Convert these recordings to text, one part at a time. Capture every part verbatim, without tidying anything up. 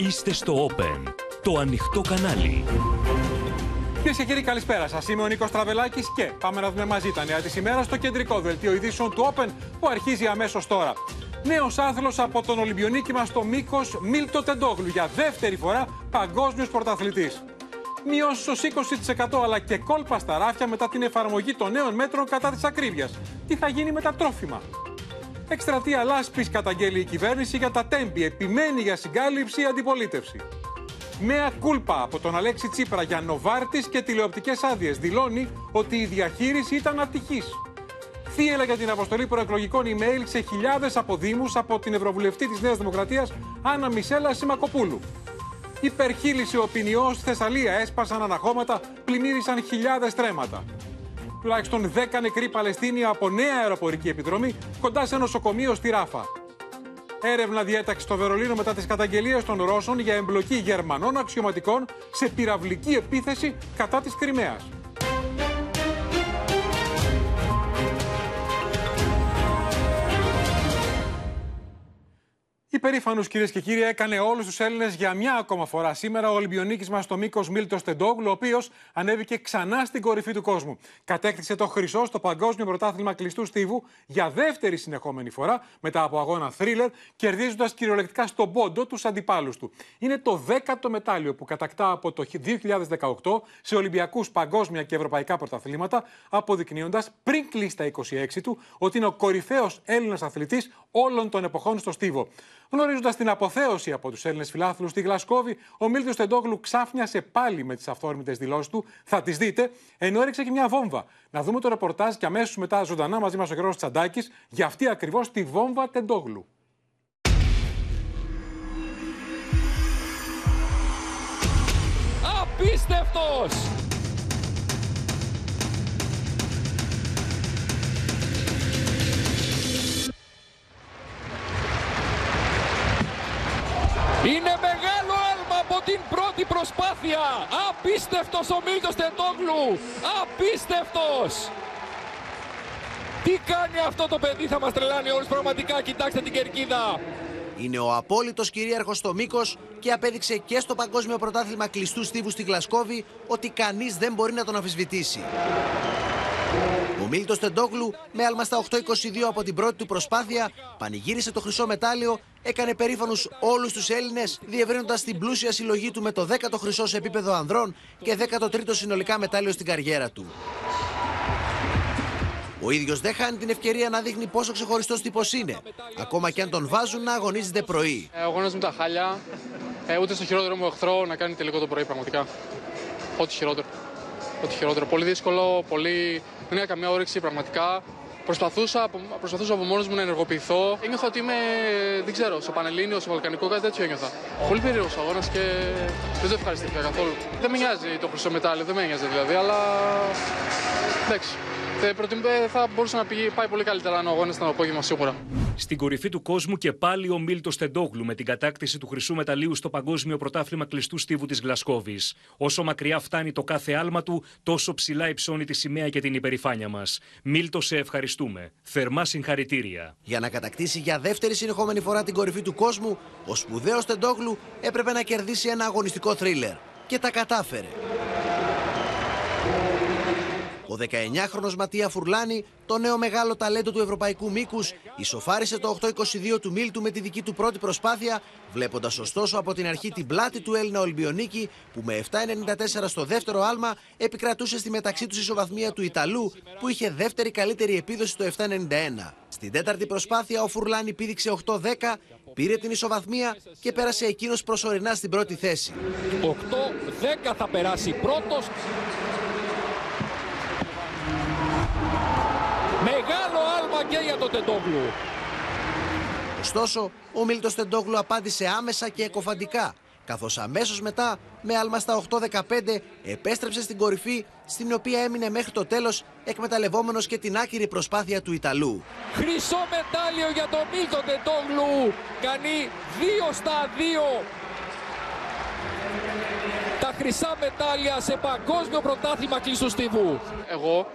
Είστε στο Open, το ανοιχτό κανάλι. Κυρίες και κύριοι, καλησπέρα σας. Είμαι ο Νίκος Τραβελάκης και πάμε να δούμε μαζί τα νέα της ημέρας στο κεντρικό δελτίο ειδήσεων του Open που αρχίζει αμέσως τώρα. Νέος άθλος από τον Ολυμπιονίκη μας στο μήκος Μίλτο Τεντόγλου, για δεύτερη φορά παγκόσμιος πρωταθλητής. Μειώσεις ως είκοσι τοις εκατό αλλά και κόλπα στα ράφια μετά την εφαρμογή των νέων μέτρων κατά της ακρίβειας. Τι θα γίνει με τα τρόφιμα? Εκστρατεία λάσπης καταγγέλει η κυβέρνηση για τα Τέμπη, επιμένει για συγκάλυψη αντιπολίτευση. Μέα κούλπα από τον Αλέξη Τσίπρα για Novartis και τηλεοπτικές άδειες, δηλώνει ότι η διαχείριση ήταν ατυχής. Θύελα για την αποστολή προεκλογικών email σε χιλιάδες αποδήμους από την Ευρωβουλευτή της Νέας Δημοκρατίας Άννα Μισέλ Ασημακοπούλου. Υπερχείλησε ο Πηνειός στη Θεσσαλία, έσπασαν αναχώματα, πλημμύρισαν χιλιάδες τρέματα. Τουλάχιστον δέκα νεκροί Παλαιστίνοι από νέα αεροπορική επιδρομή κοντά σε νοσοκομείο στη Ράφα. Έρευνα διέταξε στο Βερολίνο μετά τις καταγγελίες των Ρώσων για εμπλοκή Γερμανών αξιωματικών σε πυραυλική επίθεση κατά της Κριμαίας. Υπερήφανους, κυρίες και κύριοι, έκανε όλους τους Έλληνες για μια ακόμα φορά σήμερα ο Ολυμπιονίκης μας στο μήκος Μίλτος Τεντόγλου, ο οποίος ανέβηκε ξανά στην κορυφή του κόσμου. Κατέκτησε το χρυσό στο Παγκόσμιο Πρωτάθλημα Κλειστού Στίβου για δεύτερη συνεχόμενη φορά, μετά από αγώνα θρίλερ, κερδίζοντας κυριολεκτικά στον πόντο τους αντιπάλους του. Είναι το δέκατο μετάλλιο που κατακτά από το δύο χιλιάδες δεκαοκτώ σε Ολυμπιακούς, Παγκόσμια και Ευρωπαϊκά Πρωταθλήματα, αποδεικνύοντας πριν κλείσει τα είκοσι έξι του ότι είναι ο κορυφαίος Έλληνας αθλητής όλων των εποχών στο Στίβο. Γνωρίζοντας την αποθέωση από τους Έλληνες φιλάθλους στη Γλασκόβη, ο Μίλτος Τεντόγλου ξάφνιασε πάλι με τις αυθόρμητες δηλώσεις του. Θα τις δείτε, ενώ έριξε και μια βόμβα. Να δούμε το ρεπορτάζ και αμέσως μετά ζωντανά μαζί μας ο Γιώργος Τσαντάκης για αυτή ακριβώς τη βόμβα Τεντόγλου. Απίστευτος! Είναι μεγάλο άλμα από την πρώτη προσπάθεια. Απίστευτος ο Μίλτος Τεντόγλου. Απίστευτος. Τι κάνει αυτό το παιδί, θα μας τρελάνει όλους πραγματικά. Κοιτάξτε την κερκίδα. Είναι ο απόλυτος κυρίαρχος στο μήκος και απέδειξε και στο Παγκόσμιο Πρωτάθλημα Κλειστού Στίβου στη Γλασκόβη ότι κανείς δεν μπορεί να τον αμφισβητήσει. Ο Μίλτος Τεντόγλου, με άλμαστα οκτώ είκοσι δύο από την πρώτη του προσπάθεια, πανηγύρισε το χρυσό μετάλλιο, έκανε περήφανους όλους τους Έλληνες, διευρύνοντας την πλούσια συλλογή του με το δέκατο χρυσό σε επίπεδο ανδρών και δέκατο τρίτο συνολικά μετάλλιο στην καριέρα του. Ο ίδιος δεν χάνει την ευκαιρία να δείχνει πόσο ξεχωριστός τύπος είναι, ακόμα και αν τον βάζουν να αγωνίζεται πρωί. Ε, ο αγώνας μου τα χάλια, ε, ούτε στο χειρότερο μου εχθρό να κάνει τελικό το πρωί πραγματικά. Ό,τι χειρότερο. Ό,τι χειρότερο. Πολύ δύσκολο, πολύ... δεν είχα καμία όρεξη πραγματικά. Προσπαθούσα, προσπαθούσα από μόνος μου να ενεργοποιηθώ. Ένιωθα ότι είμαι, δεν ξέρω, στο Πανελλήνιο, στο Βαλκανικό, κάτι τέτοιο ένιωθα. Πολύ περίεργος αγώνας και δεν το ευχαριστήθηκα καθόλου. Δεν με νοιάζει το χρυσό μετάλλιο, δεν με νοιάζει δηλαδή, αλλά εντάξει. Θα μπορούσε να πηγεί, πάει πολύ καλύτερα αν ο αγώνας ήταν απόγευμα σίγουρα. Στην κορυφή του κόσμου και πάλι ο Μίλτος Τεντόγλου με την κατάκτηση του χρυσού μεταλλίου στο Παγκόσμιο Πρωτάθλημα Κλειστού Στίβου της Γλασκόβης. Όσο μακριά φτάνει το κάθε άλμα του, τόσο ψηλά υψώνει τη σημαία και την υπερηφάνεια μας. Μίλτο, σε ευχαριστούμε. Θερμά συγχαρητήρια. Για να κατακτήσει για δεύτερη συνεχόμενη φορά την κορυφή του κόσμου, ο σπουδαίος Τεντόγλου έπρεπε να κερδίσει ένα αγωνιστικό θρίλερ. Και τα κατάφερε. Ο δεκαεννιάχρονος Ματία Φουρλάνη, το νέο μεγάλο ταλέντο του ευρωπαϊκού μήκους, ισοφάρισε το οκτώ είκοσι δύο του Μίλτου με τη δική του πρώτη προσπάθεια, βλέποντας ωστόσο από την αρχή την πλάτη του Έλληνα Ολυμπιονίκη, που με επτά ενενήντα τέσσερα στο δεύτερο άλμα επικρατούσε στη μεταξύ τους ισοβαθμία του Ιταλού, που είχε δεύτερη καλύτερη επίδοση το επτά ενενήντα ένα. Στην τέταρτη προσπάθεια ο Φουρλάνη πήδηξε οκτώ δέκα, πήρε την ισοβαθμία και πέρασε εκείνος προσωρινά στην πρώτη θέση. οκτώ δέκα θα περάσει πρώτος. Μεγάλο άλμα και για τον Τεντόγλου. Ωστόσο, ο Μίλτος Τεντόγλου απάντησε άμεσα και εκοφαντικά, καθώς αμέσως μετά, με άλμα στα οκτώ δεκαπέντε, επέστρεψε στην κορυφή, στην οποία έμεινε μέχρι το τέλος, εκμεταλλευόμενος και την άκυρη προσπάθεια του Ιταλού. Χρυσό μετάλλιο για τον Μίλτο Τεντόγλου. Κάνει δύο στα δύο. Τα χρυσά μετάλλια σε Παγκόσμιο Πρωτάθλημα Κλειστού Στίβου. Εγώ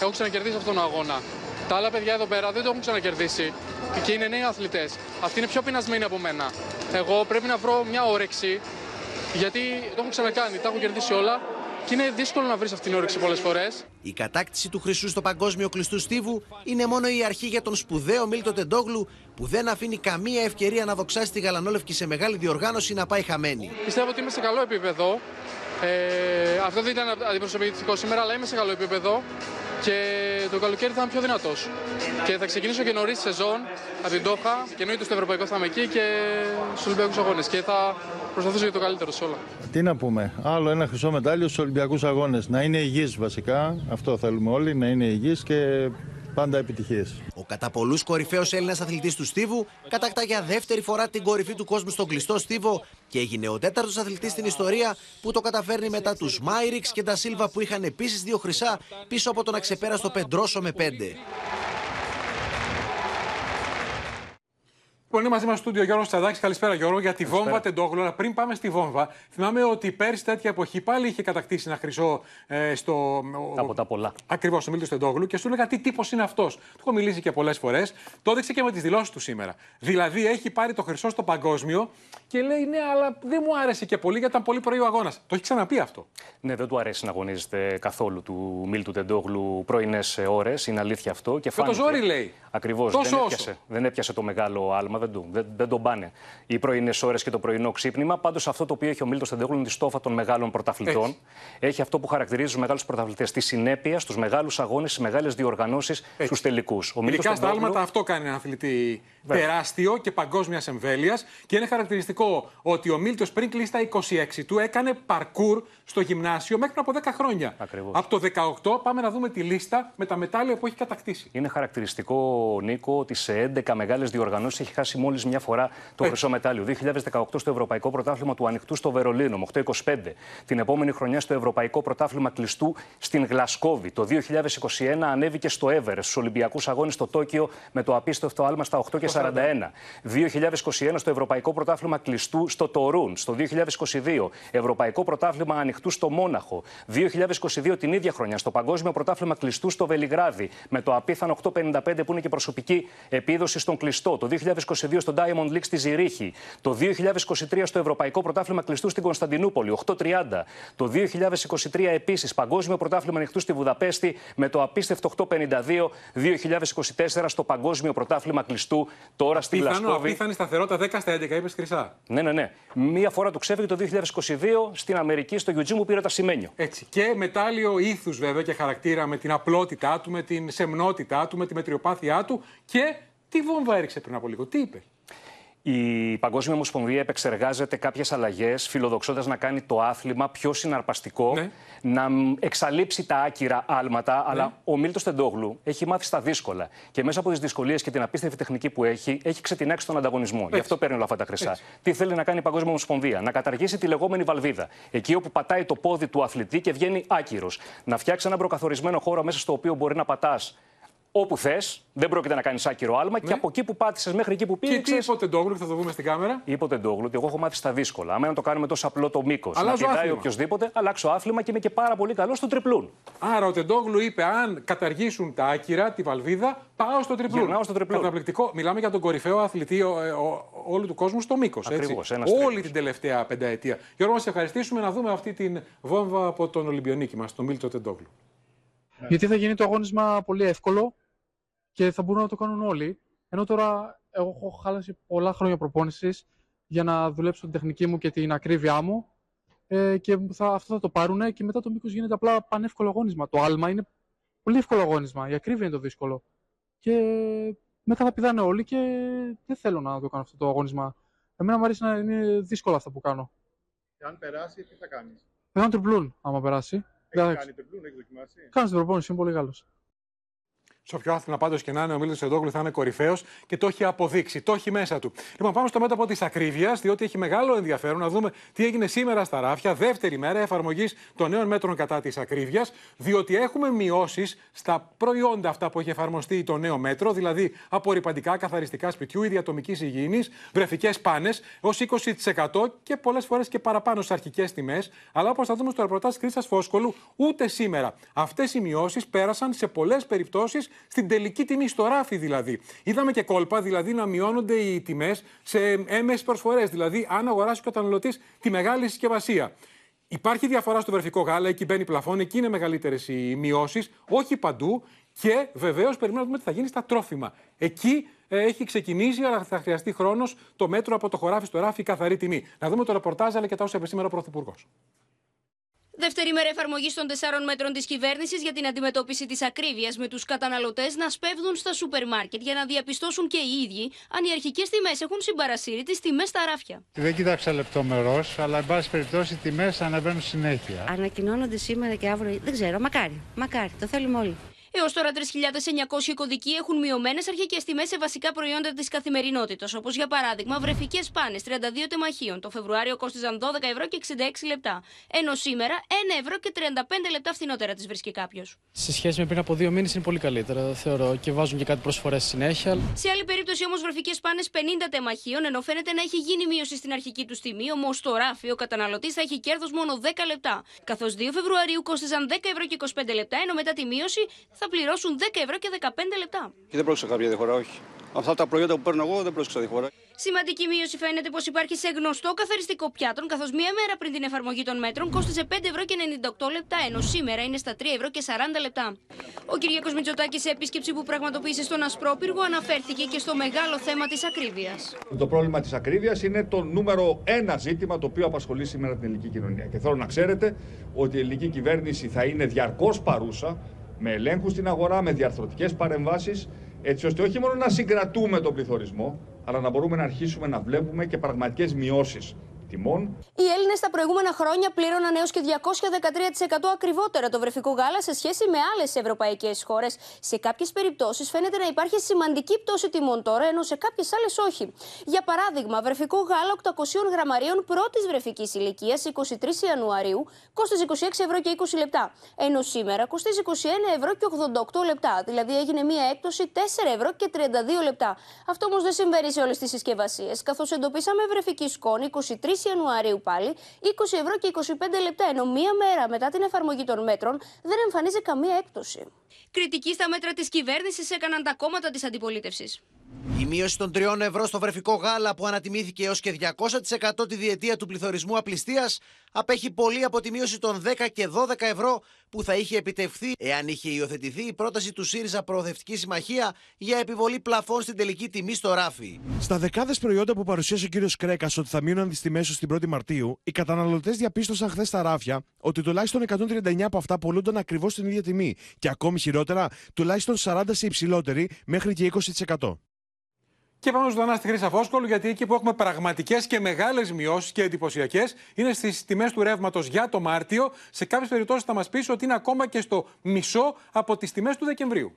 έχω ξανακερδίσει αυτόν τον αγώνα. Τα άλλα παιδιά εδώ πέρα δεν το έχουν ξανακερδίσει. Και είναι νέοι αθλητές. Αυτοί είναι πιο πεινασμένοι από μένα. Εγώ πρέπει να βρω μια όρεξη, γιατί το έχω ξανακάνει, τα έχω κερδίσει όλα και είναι δύσκολο να βρεις αυτήν την όρεξη πολλές φορές. Η κατάκτηση του χρυσού στο Παγκόσμιο Κλειστού Στίβου είναι μόνο η αρχή για τον σπουδαίο Μίλτο Τεντόγλου, που δεν αφήνει καμία ευκαιρία να δοξάσει τη γαλανόλευκη σε μεγάλη διοργάνωση να πάει χαμένη. Πιστεύω ότι είμαι σε καλό επίπεδο. Ε, αυτό δεν ήταν αντιπροσωπευτικό σήμερα, αλλά είμαι σε καλό επίπεδο και το καλοκαίρι θα είμαι πιο δυνατός. Και θα ξεκινήσω και νωρίς σεζόν από την Ντόχα και εννοείται στο Ευρωπαϊκό θα είμαι εκεί και στους Ολυμπιακούς Αγώνες. Και θα προσπαθήσω για το καλύτερο σε όλα. Τι να πούμε, άλλο ένα χρυσό μετάλλιο στους Ολυμπιακούς Αγώνες. Να είναι υγιής βασικά, αυτό θέλουμε όλοι, να είναι υγιής και πάντα επιτυχίες. Ο κατά πολλούς κορυφαίος Έλληνας αθλητής του Στίβου κατακτά για δεύτερη φορά την κορυφή του κόσμου στον κλειστό Στίβο και έγινε ο τέταρτος αθλητής στην ιστορία που το καταφέρνει μετά τους Μάιριξ και τα Σίλβα που είχαν επίσης δύο χρυσά πίσω από τον αξεπέραστο Πεντρόσο με πέντε. Λοιπόν, μαζί μας στο στούντιο Γιώργος Τσαντάκης. Καλησπέρα, Γιώργο. Για τη Καλησπέρα. Βόμβα Τεντόγλου, αλλά πριν πάμε στη βόμβα, θυμάμαι ότι πέρσι τέτοια εποχή πάλι είχε κατακτήσει ένα χρυσό ε, στο. Από τα πολλά. Ακριβώς, στο Μίλτος Τεντόγλου και σου έλεγα τι τύπος είναι αυτός. Του έχω μιλήσει και πολλές φορές. Το έδειξε και με τις δηλώσεις του σήμερα. Δηλαδή, έχει πάρει το χρυσό στο παγκόσμιο και λέει ναι, αλλά δεν μου άρεσε και πολύ γιατί ήταν πολύ πρωί ο αγώνας. Το έχει ξαναπεί αυτό. Ναι, δεν του αρέσει να αγωνίζεται καθόλου του Μίλτου Τεντόγλου πρωινές ώρες. Είναι αλήθεια αυτό. Και φάνηκε. Με το ζόρι λέει. Ακριβώς. Δεν έπιασε, δεν έπιασε το μεγάλο άλμα. Δεν τον δεν, δεν πάνε οι πρωινές ώρες και το πρωινό ξύπνημα. Πάντως, αυτό το οποίο έχει ο Μίλτος Τεντόγλου είναι τη στόφα των μεγάλων πρωταθλητών. Έτσι. Έχει αυτό που χαρακτηρίζει τους μεγάλους πρωταθλητές. Τη συνέπεια στους μεγάλους αγώνες, στις μεγάλες διοργανώσεις, στους τελικούς. Ειδικά στα άλματα, αυτό κάνει ένα αθλητή βέβαια τεράστιο και παγκόσμιας εμβέλειας. Και είναι χαρακτηριστικό ότι ο Μίλτος πριν κλείσει τα είκοσι έξι του έκανε παρκούρ στο γυμνάσιο μέχρι από δέκα χρόνια. Ακριβώς. Από το δεκαοκτώ πάμε να δούμε τη λίστα με τα μετάλλια που έχει κατακτήσει. Είναι χαρακτηριστικό, Νίκο, ότι σε έντεκα μεγάλες διοργανώσεις έχει χάσει μόλις μια φορά το χρυσό μετάλλιο. δύο χιλιάδες δεκαοκτώ στο Ευρωπαϊκό Πρωτάθλημα του Ανοιχτού στο Βερολίνο με οκτώ είκοσι πέντε. Την επόμενη χρονιά στο Ευρωπαϊκό Πρωτάθλημα Κλειστού στην Γλασκόβη. Το δύο χιλιάδες είκοσι ένα ανέβηκε στο Έβερες, στους Ολυμπιακούς Αγώνες στο Τόκιο με το απίστευτο άλμα στα οκτώ σαράντα ένα. δύο χιλιάδες είκοσι ένα στο Ευρωπαϊκό Πρωτάθλημα Κλειστού στο Τορούν. Στο δύο χιλιάδες είκοσι δύο Ευρωπαϊκό Πρωτάθλημα Ανοιχτού στο Μόναχο. δύο χιλιάδες είκοσι δύο την ίδια χρονιά στο Παγκόσμιο Πρωτάθλημα Κλειστού στο Βελιγράδι με το απίθανο οκτώ πενήντα πέντε που είναι και προσωπική επίδοση στον κλειστό. Το δύο χιλιάδες είκοσι δύο στο Diamond League στη Ζηρίχη. Το δύο χιλιάδες είκοσι τρία στο Ευρωπαϊκό Πρωτάθλημα Κλειστού στην Κωνσταντινούπολη, οκτώ τριάντα. Το δύο χιλιάδες είκοσι τρία επίσης Παγκόσμιο Πρωτάθλημα Ανοιχτού στη Βουδαπέστη με το απίστευτο οκτώ πενήντα δύο. δύο χιλιάδες είκοσι τέσσερα στο Παγκόσμιο Πρωτάθλημα Κλειστού, τώρα στη Γλασκόβη. Απίθανη σταθερότητα, δέκα στα έντεκα, είπες χρυσά. Ναι, ναι, ναι. Μία φορά του ξέφυγε το δύο χιλιάδες είκοσι δύο στην Αμερική, στο Γιουτζίμ που πήρε τα σημαίνιο. Έτσι. Και μετάλλιο ήθους βέβαια και χαρακτήρα με την απλότητά του, με την σεμνότητά του, με τη μετριοπάθειά του και. Τι βόμβα έριξε πριν από λίγο, τι είπε. Η Παγκόσμια Ομοσπονδία επεξεργάζεται κάποιες αλλαγές, φιλοδοξώντας να κάνει το άθλημα πιο συναρπαστικό, ναι, να εξαλείψει τα άκυρα άλματα. Ναι. Αλλά ο Μίλτος Τεντόγλου έχει μάθει στα δύσκολα. Και μέσα από τις δυσκολίες και την απίστευτη τεχνική που έχει, έχει ξετινάξει τον ανταγωνισμό. Έτσι. Γι' αυτό παίρνει όλα αυτά τα χρυσά. Έτσι. Τι θέλει να κάνει η Παγκόσμια Ομοσπονδία, να καταργήσει τη λεγόμενη βαλβίδα. Εκεί όπου πατάει το πόδι του αθλητή και βγαίνει άκυρος. Να φτιάξει έναν προκαθορισμένο χώρο μέσα στο οποίο μπορεί να πατάς. Όπου θες, δεν πρόκειται να κάνεις άκυρο άλμα, ναι, και από εκεί που πάτησες μέχρι εκεί που πήδηξες. Και τι είπε ο Τεντόγλου, θα το δούμε στην κάμερα. Είπε ο Τεντόγλου ότι εγώ έχω μάθει στα δύσκολα. Άμα να το κάνουμε τόσο απλό το μήκος, να πηδάει οποιοδήποτε, αλλάξω άθλημα και είμαι και πάρα πολύ καλός στο τριπλούν. Άρα ο Τεντόγλου είπε: αν καταργήσουν τα άκυρα, τη βαλβίδα, πάω στο τριπλούν. Γυρνάω στο τριπλούν. Καταπληκτικό. Μιλάμε για τον κορυφαίο αθλητή όλου του κόσμου στο μήκος. Ακριβώς. Όλη την τελευταία πενταετία. Γιώργο, να σε ευχαριστήσουμε, να δούμε αυτή την βόμβα από τον Ολυμπιονίκη μας, τον Μίλτο Τεντόγλου. Γιατί θα γίνει το αγώνισμα πολύ εύκολο και θα μπορούν να το κάνουν όλοι. Ενώ τώρα εγώ έχω χάλασει πολλά χρόνια προπόνησης για να δουλέψω την τεχνική μου και την ακρίβειά μου ε, και θα, αυτό θα το πάρουν και μετά το μήκος γίνεται απλά πανεύκολο αγώνισμα. Το άλμα είναι πολύ εύκολο αγώνισμα, η ακρίβεια είναι το δύσκολο. Και μετά θα πηδάνε όλοι και δεν θέλω να το κάνω αυτό το αγώνισμα. Εμένα μου αρέσει να είναι δύσκολα αυτά που κάνω. Και αν περάσει, τι θα κάνεις? Θα κάνω τριπλούν άμα περάσει. Έχεις κάνει τριπλούν, έχεις δοκιμάσει? Κάνω την προπόνηση, είμαι πολύ Γάλλος. Σε όποιο άθλημα πάντως και να είναι, ο Μίλτος Τεντόγλου θα είναι κορυφαίος και το έχει αποδείξει, το έχει μέσα του. Λοιπόν, πάμε στο μέτωπο της ακρίβειας, διότι έχει μεγάλο ενδιαφέρον να δούμε τι έγινε σήμερα στα Ράφια, δεύτερη μέρα εφαρμογής των νέων μέτρων κατά της ακρίβειας, διότι έχουμε μειώσεις στα προϊόντα αυτά που έχει εφαρμοστεί το νέο μέτρο, δηλαδή απορρυπαντικά, καθαριστικά σπιτιού ή διατομικής υγιεινής, βρεφικές πάνες, ως είκοσι τοις εκατό και πολλές φορές και παραπάνω στις αρχικές τιμές. Αλλά όπως θα δούμε στο ρεπορτάζ Κρίστας Φόσκολου, ούτε σήμερα αυτές οι μειώσεις πέρασαν σε πολλές περιπτώσεις στην τελική τιμή, στο ράφι δηλαδή. Είδαμε και κόλπα, δηλαδή να μειώνονται οι τιμές σε έμμεσες προσφορές, δηλαδή αν αγοράσει ο καταναλωτής τη μεγάλη συσκευασία. Υπάρχει διαφορά στο βρεφικό γάλα, εκεί μπαίνει πλαφόν, εκεί είναι μεγαλύτερες οι μειώσεις, όχι παντού. Και βεβαίως περιμένουμε ότι θα γίνει στα τρόφιμα. Εκεί ε, έχει ξεκινήσει, αλλά θα χρειαστεί χρόνος, το μέτρο από το χωράφι στο ράφι, καθαρή τιμή. Να δούμε το ρεπορτάζ, αλλά και τα όσα είπε σήμερα ο Πρωθυπουργός. Δεύτερη μέρα εφαρμογής των τεσσάρων μέτρων της κυβέρνησης για την αντιμετώπιση της ακρίβειας, με τους καταναλωτές να σπέβδουν στα σούπερ μάρκετ για να διαπιστώσουν και οι ίδιοι αν οι αρχικές τιμές έχουν συμπαρασύρει τις τιμές στα ράφια. Δεν κοιτάξα λεπτομερώς, αλλά εν πάση περιπτώσει οι τιμές αναβαίνουν συνέχεια. Ανακοινώνονται σήμερα και αύριο, δεν ξέρω, μακάρι, μακάρι, το θέλουμε όλοι. Έως τώρα τρεις χιλιάδες εννιακόσιοι κωδικοί έχουν μειωμένες αρχικές τιμές σε βασικά προϊόντα της καθημερινότητας, όπως για παράδειγμα βρεφικές πάνες τριάντα δύο τεμαχίων. Το Φεβρουάριο κόστιζαν δώδεκα ευρώ και εξήντα έξι λεπτά. Ενώ σήμερα ένα ευρώ και τριάντα πέντε λεπτά φθηνότερα τις βρίσκει κάποιος. Σε σχέση με πριν από δύο μήνες είναι πολύ καλύτερα, θεωρώ, και βάζουν και κάτι προσφορές συνέχεια. Σε άλλη περίπτωση όμως βρεφικές πάνες πενήντα τεμαχίων, ενώ φαίνεται να έχει γίνει μείωση στην αρχική του τιμή, όμως στο ράφι ο καταναλωτής θα έχει κέρδος μόνο δέκα λεπτά. Καθώς δύο Φεβρουαρίου κόστιζαν δέκα ευρώ και είκοσι πέντε λεπτά, ενώ μετά τη μείωση θα πληρώσουν δέκα ευρώ και δεκαπέντε λεπτά. Και δεν πρόκειται κάποια διαφορά, όχι. Αυτά τα προϊόντα που παίρνω εγώ δεν πρόσκειται διαφορά. Σημαντική μείωση φαίνεται πως υπάρχει σε γνωστό καθαριστικό πιάτων, καθώς μία μέρα πριν την εφαρμογή των μέτρων κόστιζε πέντε ευρώ και ενενήντα οκτώ λεπτά, ενώ σήμερα είναι στα τρία ευρώ και σαράντα λεπτά. Ο Κυριάκος Μητσοτάκης, σε επίσκεψη που πραγματοποίησε στον Ασπρόπυργο, αναφέρθηκε και στο μεγάλο θέμα της ακρίβειας. Το πρόβλημα της ακρίβειας είναι το νούμερο ένα ζήτημα το οποίο απασχολεί σήμερα την ελληνική κοινωνία. Και θέλω να ξέρετε ότι η ελληνική κυβέρνηση θα είναι διαρκώς παρούσα, με ελέγχους στην αγορά, με διαρθρωτικές παρεμβάσεις, έτσι ώστε όχι μόνο να συγκρατούμε τον πληθωρισμό, αλλά να μπορούμε να αρχίσουμε να βλέπουμε και πραγματικές μειώσεις τιμών. Οι Έλληνες τα προηγούμενα χρόνια πλήρωναν έως και διακόσια δεκατρία τοις εκατό ακριβότερα το βρεφικό γάλα σε σχέση με άλλες ευρωπαϊκές χώρες. Σε κάποιες περιπτώσεις φαίνεται να υπάρχει σημαντική πτώση τιμών τώρα, ενώ σε κάποιες άλλες όχι. Για παράδειγμα, βρεφικό γάλα οκτακοσίων γραμμαρίων πρώτης βρεφικής ηλικίας είκοσι τρεις Ιανουαρίου κόστιζε είκοσι έξι ευρώ και είκοσι λεπτά. Ενώ σήμερα κοστίζει είκοσι ένα ευρώ και ογδόντα οκτώ λεπτά. Δηλαδή έγινε μία έκπτωση τέσσερα ευρώ και τριάντα δύο λεπτά. Αυτό όμως δεν συμβαίνει σε όλες τις συσκευασίες, καθώς εντοπίσαμε βρεφική σκόνη είκοσι τρεις Ιανουαρίου πάλι είκοσι ευρώ και είκοσι πέντε λεπτά, ενώ μία μέρα μετά την εφαρμογή των μέτρων δεν εμφανίζει καμία έκπτωση. Κριτική στα μέτρα της κυβέρνησης έκαναν τα κόμματα της αντιπολίτευσης. Η μείωση των τριών ευρώ στο βρεφικό γάλα, που ανατιμήθηκε έως και διακόσια τοις εκατό τη διετία του πληθωρισμού απληστίας, απέχει πολύ από τη μείωση των δέκα και δώδεκα ευρώ που θα είχε επιτευχθεί εάν είχε υιοθετηθεί η πρόταση του ΣΥΡΙΖΑ Προοδευτική Συμμαχία για επιβολή πλαφών στην τελική τιμή στο ράφι. Στα δεκάδες προϊόντα που παρουσίασε ο κύριος Κρέκας ότι θα μείνουν τις τιμές την πρώτη Μαρτίου, οι καταναλωτές διαπίστωσαν χθες στα ράφια ότι τουλάχιστον εκατόν τριάντα εννέα από αυτά πολλούνταν ακριβώς την ίδια τιμή και ακόμη χειρότερα, τουλάχιστον σαράντα σε υψηλότερη, μέχρι και είκοσι τοις εκατό. Και πάμε ζωντανά στη Χρύσα Φόσκολου, γιατί εκεί που έχουμε πραγματικές και μεγάλες μειώσεις και εντυπωσιακές είναι στις τιμές του ρεύματος για το Μάρτιο. Σε κάποιες περιπτώσεις θα μας πεις ότι είναι ακόμα και στο μισό από τις τιμές του Δεκεμβρίου.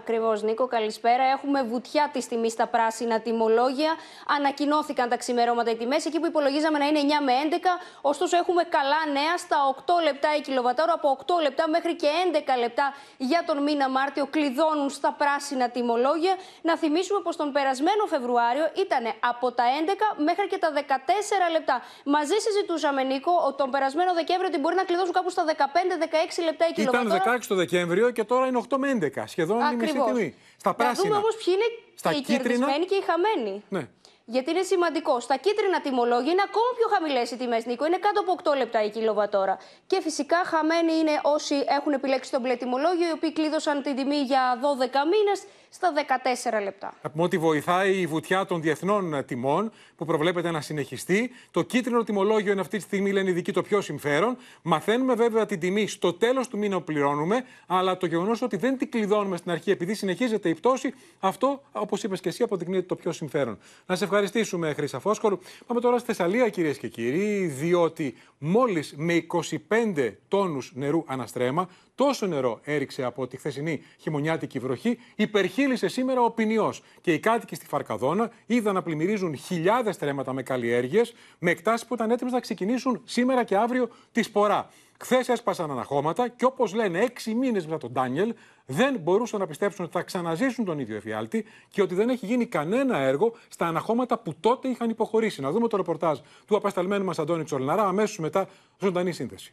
Ακριβώς, Νίκο, καλησπέρα. Έχουμε βουτιά τη τιμή στα πράσινα τιμολόγια. Ανακοινώθηκαν τα ξημερώματα οι τιμές, εκεί που υπολογίζαμε να είναι εννέα με έντεκα. Ωστόσο, έχουμε καλά νέα στα οκτώ λεπτά η κιλοβατόρα. Από οκτώ λεπτά μέχρι και έντεκα λεπτά για τον μήνα Μάρτιο κλειδώνουν στα πράσινα τιμολόγια. Να θυμίσουμε πως τον περασμένο Φεβρουάριο ήταν από τα έντεκα μέχρι και τα δεκατέσσερα λεπτά. Μαζί συζητούσαμε, Νίκο, ότι τον περασμένο Δεκέμβριο ότι μπορεί να κλειδώσουν κάπου στα δεκαπέντε με δεκαέξι λεπτά η κιλοβατόρα. Ήταν δεκαέξι το Δεκέμβριο και τώρα είναι οκτώ με έντεκα. Σχεδόν. Α, Τιμή. Στα πράσινα. Να δούμε όμως ποιοι είναι στα οι κίτρινα... κερδισμένοι και οι χαμένοι. Ναι. Γιατί είναι σημαντικό. Στα κίτρινα τιμολόγια είναι ακόμα πιο χαμηλές οι τιμές, Νίκο. Είναι κάτω από οκτώ λεπτά η κιλοβατόρα. Και φυσικά χαμένοι είναι όσοι έχουν επιλέξει το μπλε τιμολόγιο, οι οποίοι κλείδωσαν την τιμή για δώδεκα μήνες στα δεκατέσσερα λεπτά. Να πούμε ότι βοηθάει η βουτιά των διεθνών τιμών που προβλέπεται να συνεχιστεί. Το κίτρινο τιμολόγιο είναι αυτή τη στιγμή, λένε οι ειδικοί, το πιο συμφέρον. Μαθαίνουμε βέβαια την τιμή στο τέλος του μήνα που πληρώνουμε, αλλά το γεγονός ότι δεν την κλειδώνουμε στην αρχή επειδή συνεχίζεται η πτώση, αυτό, όπως είπες και εσύ, αποδεικνύεται το πιο συμφέρον. Να σε ευχαριστήσουμε, Χρύσα Φόσκολου. Πάμε τώρα στη Θεσσαλία, κυρίες και κύριοι, διότι μόλις με είκοσι πέντε τόνους νερού αναστρέμα, τόσο νερό έριξε από τη χθεσινή χειμωνιάτικη βροχή, υπερχείλισε σήμερα ο Πηνειός. Και οι κάτοικοι στη Φαρκαδόνα είδαν να πλημμυρίζουν χιλιάδες τρέματα με καλλιέργειες, με εκτάσεις που ήταν έτοιμες να ξεκινήσουν σήμερα και αύριο τη σπορά. Χθες έσπασαν αναχώματα και, όπως λένε, έξι μήνες μετά τον Ντάνιελ, δεν μπορούσαν να πιστέψουν ότι θα ξαναζήσουν τον ίδιο εφιάλτη και ότι δεν έχει γίνει κανένα έργο στα αναχώματα που τότε είχαν υποχωρήσει. Να δούμε το ρεπορτάζ του απεσταλμένου μας Αντώνη Τσολναρά, αμέσως μετά ζωντανή σύνθεση.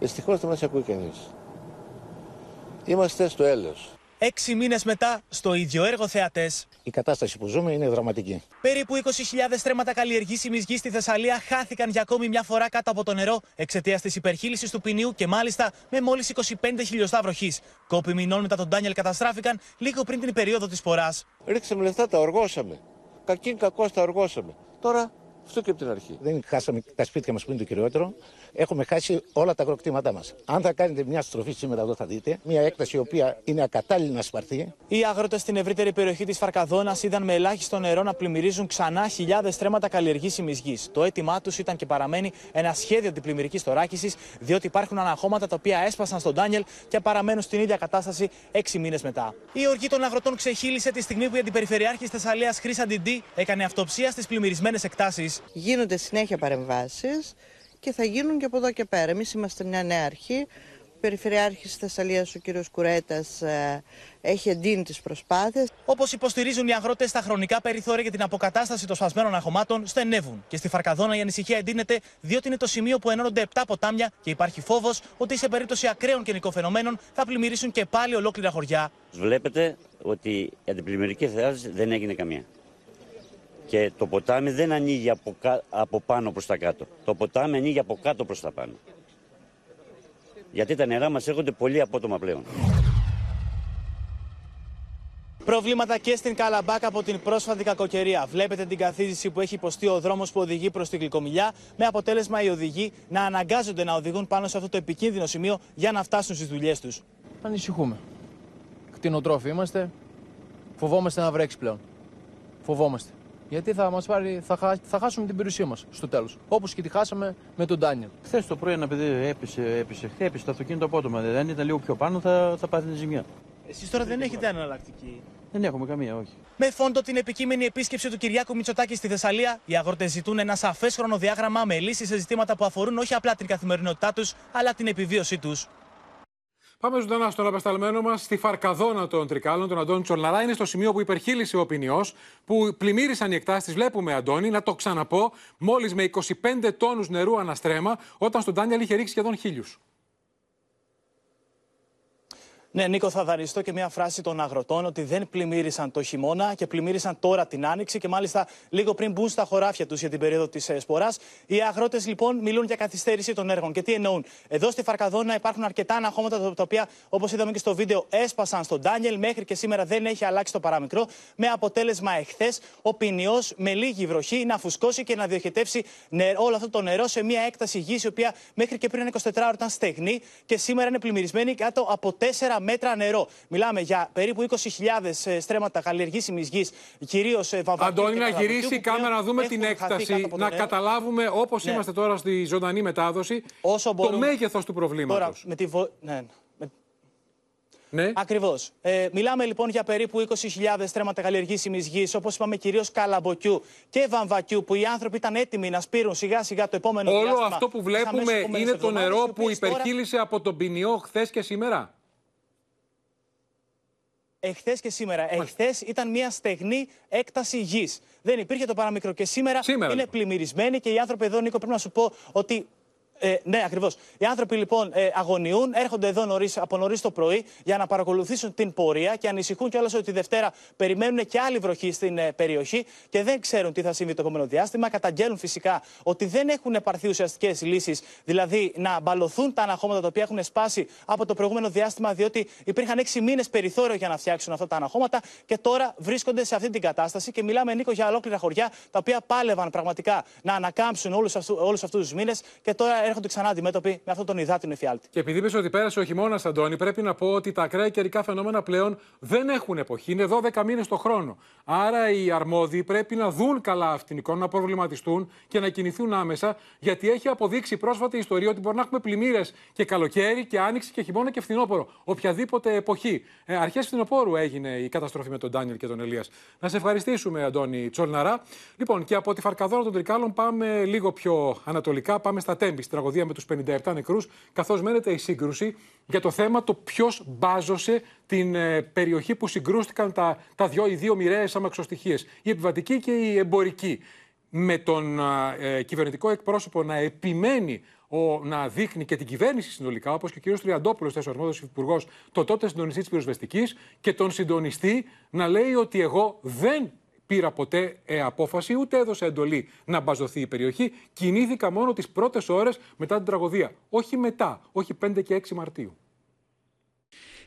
Δυστυχώς δεν μας ακούει κανείς. Είμαστε στο έλεος. Έξι μήνες μετά, στο ίδιο έργο θεατές. Η κατάσταση που ζούμε είναι δραματική. Περίπου είκοσι χιλιάδες στρέμματα καλλιεργήσιμης γης στη Θεσσαλία χάθηκαν για ακόμη μια φορά κάτω από το νερό εξαιτίας της υπερχείλησης του Πηνείου και μάλιστα με μόλις είκοσι πέντε χιλιοστά βροχής. Κόποι μηνών μετά τον Ντάνιελ καταστράφηκαν λίγο πριν την περίοδο της σποράς. Ρίξαμε λεφτά, τα οργώσαμε. Κακήν κακώς τα οργώσαμε. Τώρα αυτό και από την αρχή. Δεν χάσαμε τα σπίτια μας που είναι το κυριότερο. Έχουμε χάσει όλα τα αγροκτήματά μας. Αν θα κάνετε μια στροφή σήμερα εδώ θα δείτε μια έκταση η οποία είναι ακατάλληλη να σπαρθεί. Οι άγροτες στην ευρύτερη περιοχή της Φαρκαδόνας είδαν με ελάχιστο νερό να πλημμυρίζουν ξανά χιλιάδες στρέμματα καλλιεργήσιμης γης. Το αίτημά τους ήταν και παραμένει ένα σχέδιο αντιπλημμυρικής θωράκισης, διότι υπάρχουν αναχώματα τα οποία έσπασαν στον Ντάνιελ και παραμένουν στην ίδια κατάσταση έξι μήνες μετά. Η οργή των αγροτών ξεχύλισε τη στιγμή που η αντιπεριφερειάρχης Θεσσαλίας Χρύσαντι Ντί έκανε αυτοψία στις πλημμυρισμένες εκτάσεις. Γίνονται συνέχεια παρεμβάσεις. Και θα γίνουν και από εδώ και πέρα. Εμείς είμαστε μια νέα αρχή. Ο Περιφερειάρχης Θεσσαλίας, ο κύριος Κουρέτας, έχει εντείνει τις προσπάθειες. Όπως υποστηρίζουν οι αγρότες, τα χρονικά περιθώρια για την αποκατάσταση των σπασμένων αγχωμάτων στενεύουν. Και στη Φαρκαδόνα η ανησυχία εντείνεται, διότι είναι το σημείο που ενώνονται επτά ποτάμια και υπάρχει φόβος ότι σε περίπτωση ακραίων καιρικών φαινομένων θα πλημμυρίσουν και πάλι ολόκληρα χωριά. Βλέπετε ότι η αντιπλημμυρική θωράκιση δεν έγινε καμία. Και το ποτάμι δεν ανοίγει από, κα... από πάνω προς τα κάτω. Το ποτάμι ανοίγει από κάτω προς τα πάνω. Γιατί τα νερά μας έρχονται πολύ απότομα πλέον. Προβλήματα και στην Καλαμπάκα από την πρόσφατη κακοκαιρία. Βλέπετε την καθίζηση που έχει υποστεί ο δρόμος που οδηγεί προς την Γλυκομηλιά, με αποτέλεσμα οι οδηγοί να αναγκάζονται να οδηγούν πάνω σε αυτό το επικίνδυνο σημείο για να φτάσουν στις δουλειές τους. Ανησυχούμε. Κτηνοτρόφοι είμαστε. Φοβόμαστε να βρέξει πλέον. Φοβόμαστε. Γιατί θα, μας πάρει, θα, χά, θα χάσουμε την περιουσία μας στο τέλος. Όπως και τη χάσαμε με τον Ντάνιελ. Χθες το πρωί ένα παιδί έπεσε, έπεσε, έπεσε το αυτοκίνητο απότομα. Δηλαδή, αν ήταν λίγο πιο πάνω, θα, θα πάθαινε ζημιά. Εσείς τώρα δεν, δεν έχετε αναλλακτική. Δεν έχουμε καμία, όχι. Με φόντο την επικείμενη επίσκεψη του Κυριάκου Μητσοτάκη στη Θεσσαλία, οι αγρότες ζητούν ένα σαφές χρονοδιάγραμμα με λύσεις σε ζητήματα που αφορούν όχι απλά την καθημερινότητά τους, αλλά την επιβίωσή τους. Πάμε ζωντανά στον απεσταλμένο μας στη Φαρκαδόνα των Τρικάλων, τον Αντώνη Τσολναρά. Είναι στο σημείο που υπερχείλησε ο Πηνειός, που πλημμύρισαν οι εκτάσεις. Βλέπουμε, Αντώνη, να το ξαναπώ, μόλις με είκοσι πέντε τόνους νερού αναστρέμα, όταν στον Ντάνιελ είχε ρίξει σχεδόν χίλιους. Ναι, Νίκο, θα δανειστώ και μια φράση των αγροτών ότι δεν πλημμύρισαν το χειμώνα και πλημμύρισαν τώρα την άνοιξη και μάλιστα λίγο πριν μπουν στα χωράφια τους για την περίοδο της σποράς. Οι αγρότες λοιπόν μιλούν για καθυστέρηση των έργων. Και τι εννοούν? Εδώ στη Φαρκαδόνα υπάρχουν αρκετά αναχώματα τα οποία, όπως είδαμε και στο βίντεο, έσπασαν στον Ντάνιελ. Μέχρι και σήμερα δεν έχει αλλάξει το παραμικρό. Με αποτέλεσμα εχθές ο Πηνειός με λίγη βροχή να φουσκώσει και να διοχετεύσει νερό, όλο αυτό το νερό σε μια έκταση γης η οποία μέχρι και πριν είκοσι τέσσερις ώρες ήταν στεγνή και σήμερα είναι πλημμυρισμένη κάτω από τέσσερα μέτρα νερό. Μιλάμε για περίπου είκοσι χιλιάδες στρέμματα καλλιεργήσιμης γης, κυρίως βαμβακίου. Αντώνη, να γυρίσει η κάμερα να δούμε την έκταση, να νερό. Καταλάβουμε όπως ναι. είμαστε τώρα στη ζωντανή μετάδοση όσο το μέγεθος του προβλήματος. Τώρα, με τη βο... ναι. Ναι. Ακριβώς. Ε, μιλάμε λοιπόν για περίπου είκοσι χιλιάδες στρέμματα καλλιεργήσιμης γης, όπως είπαμε, κυρίως καλαμποκιού και βαμβακιού, που οι άνθρωποι ήταν έτοιμοι να σπείρουν σιγά σιγά το επόμενο διάστημα. Όλο αυτό που βλέπουμε είναι το νερό που υπερχείλησε από τον Πηνειό χθες και σήμερα. Εχθές και σήμερα. Εχθές ήταν μια στεγνή έκταση γης. Δεν υπήρχε το παραμικρό και σήμερα, σήμερα είναι λοιπόν πλημμυρισμένη και οι άνθρωποι εδώ, Νίκο, πρέπει να σου πω ότι... Ε, ναι, ακριβώς. Οι άνθρωποι λοιπόν ε, αγωνιούν, έρχονται εδώ νωρίς, από νωρίς το πρωί για να παρακολουθήσουν την πορεία και ανησυχούν κιόλας ότι τη Δευτέρα περιμένουν και άλλη βροχή στην ε, περιοχή και δεν ξέρουν τι θα συμβεί το επόμενο διάστημα. Καταγγέλνουν φυσικά ότι δεν έχουν επαρθεί ουσιαστικές λύσεις, δηλαδή να μπαλωθούν τα αναχώματα τα οποία έχουν σπάσει από το προηγούμενο διάστημα, διότι υπήρχαν έξι μήνες περιθώριο για να φτιάξουν αυτά τα αναχώματα και τώρα βρίσκονται σε αυτή την κατάσταση. Και μιλάμε, Νίκο, για ολόκληρα χωριά τα οποία πάλευαν πραγματικά να ανακάμψουν όλους αυτούς τους μήνες και τώρα έρχονται ξανά αντιμέτωποι με αυτόν τον υδάτινο εφιάλτη. Και επειδή πες ότι πέρασε ο χειμώνας, Αντώνη, πρέπει να πω ότι τα ακραία καιρικά φαινόμενα πλέον δεν έχουν εποχή. Είναι δώδεκα μήνες το χρόνο. Άρα οι αρμόδιοι πρέπει να δουν καλά αυτήν την εικόνα, να προβληματιστούν και να κινηθούν άμεσα, γιατί έχει αποδείξει πρόσφατη ιστορία ότι μπορεί να έχουμε πλημμύρες και καλοκαίρι και άνοιξη και χειμώνα και φθινόπωρο. Οποιαδήποτε εποχή. Ε, Αρχές φθινοπόρου έγινε η καταστροφή με τον Ντάνιελ και τον Ελίας. Να σε ευχαριστήσουμε, Αντώνη Τσολναρά. Λοιπόν, και από τη Φαρκαδόνα των Τρικάλων πάμε λίγο πιο ανατολικά, πάμε στα Τέμπη, στην τραγωδία με τους πενήντα επτά νεκρούς, καθώς μένεται η σύγκρουση για το θέμα το ποιος μπάζωσε την ε, περιοχή που συγκρούστηκαν τα, τα δυο, οι δύο μοιραίες αμαξοστοιχίες, η επιβατική και η εμπορική. Με τον ε, κυβερνητικό εκπρόσωπο να επιμένει ο, να δείχνει και την κυβέρνηση συνολικά, όπως και ο κ. Τριαντόπουλος, ο αρμόδιος υπουργός, το τότε συντονιστή της πυροσβεστικής, και τον συντονιστή να λέει ότι εγώ δεν πήρα ποτέ ε, απόφαση, ούτε έδωσε εντολή να μπαζωθεί η περιοχή. Κινήθηκα μόνο τις πρώτες ώρες μετά την τραγωδία. Όχι μετά, όχι πέντε και έξι Μαρτίου.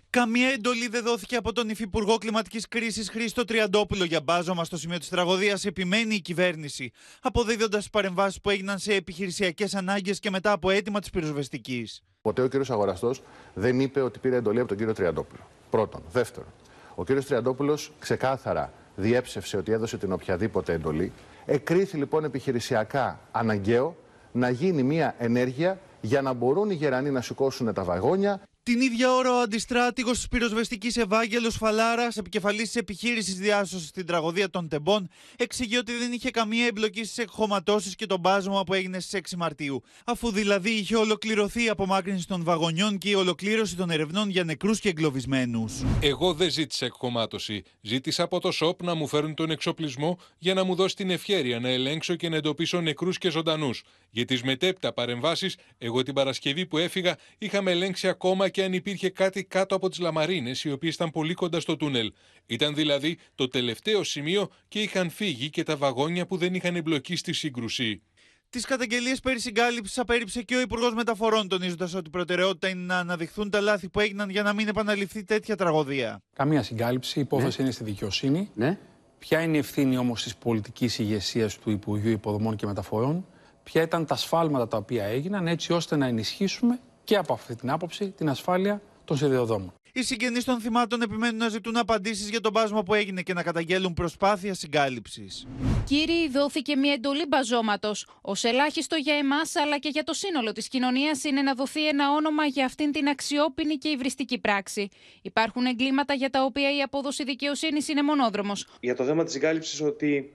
Καμία εντολή δεν δόθηκε από τον Υφυπουργό Κλιματικής Κρίσης Χρήστο Τριαντόπουλο για μπάζωμα στο σημείο της τραγωδίας, επιμένει η κυβέρνηση, αποδίδοντας τις παρεμβάσεις που έγιναν σε επιχειρησιακές ανάγκες και μετά από αίτημα της πυροσβεστικής. Ποτέ ο κύριος Αγοραστός δεν είπε ότι πήρε εντολή από τον κύριο Τριαντόπουλο. Πρώτον. Δεύτερον, ο κύριος Τριαντόπουλος ξεκάθαρα διέψευσε ότι έδωσε την οποιαδήποτε εντολή. Εκρίθη λοιπόν επιχειρησιακά αναγκαίο να γίνει μια ενέργεια για να μπορούν οι γερανοί να σηκώσουν τα βαγόνια. Την ίδια ώρα, ο αντιστράτηγος της πυροσβεστικής Ευάγγελος Φαλάρας, επικεφαλής της επιχείρησης διάσωσης στην τραγωδία των Τεμπών, εξηγεί ότι δεν είχε καμία εμπλοκή στις εκχωματώσεις και τον μπάζωμα που έγινε στις έξι Μαρτίου, αφού δηλαδή είχε ολοκληρωθεί η απομάκρυνση των βαγονιών και η ολοκλήρωση των ερευνών για νεκρούς και εγκλωβισμένους. Εγώ δεν ζήτησα εκχωμάτωση. Ζήτησα από το ΣΟΠ να μου φέρουν τον εξοπλισμό για να μου δώσει την ευχέρεια να ελέγξω και να εντοπίσω νεκρούς και ζωντανούς. Για τις μετέπειτα παρεμβάσεις, εγώ την Παρασκευή που έφυγα, είχαμε ελέγξει ακόμα και αν υπήρχε κάτι κάτω από τις λαμαρίνες, οι οποίες ήταν πολύ κοντά στο τούνελ. Ήταν δηλαδή το τελευταίο σημείο και είχαν φύγει και τα βαγόνια που δεν είχαν εμπλοκεί στη σύγκρουση. Τις καταγγελίες περί συγκάλυψης απέρριψε και ο Υπουργός Μεταφορών, τονίζοντας ότι η προτεραιότητα είναι να αναδειχθούν τα λάθη που έγιναν για να μην επαναληφθεί τέτοια τραγωδία. Καμία συγκάλυψη, η υπόθεση ναι. είναι στη δικαιοσύνη. Ναι. Ποια είναι η ευθύνη όμως της πολιτικής ηγεσίας του Υπουργείου Υποδομών και Μεταφορών, ποια ήταν τα σφάλματα τα οποία έγιναν, έτσι ώστε να ενισχύσουμε και από αυτή την άποψη την ασφάλεια των σιδηροδρόμων. Οι συγγενείς των θυμάτων επιμένουν να ζητούν απαντήσεις για τον μπάζωμα που έγινε και να καταγγέλουν προσπάθεια συγκάλυψης. Κύριοι, δόθηκε μια εντολή μπαζώματος. Ως ελάχιστο για εμάς αλλά και για το σύνολο της κοινωνίας είναι να δοθεί ένα όνομα για αυτήν την αξιόπινη και υβριστική πράξη. Υπάρχουν εγκλήματα για τα οποία η απόδοση δικαιοσύνης είναι μονόδρομος. Για το θέμα της συγκάλυψης, ότι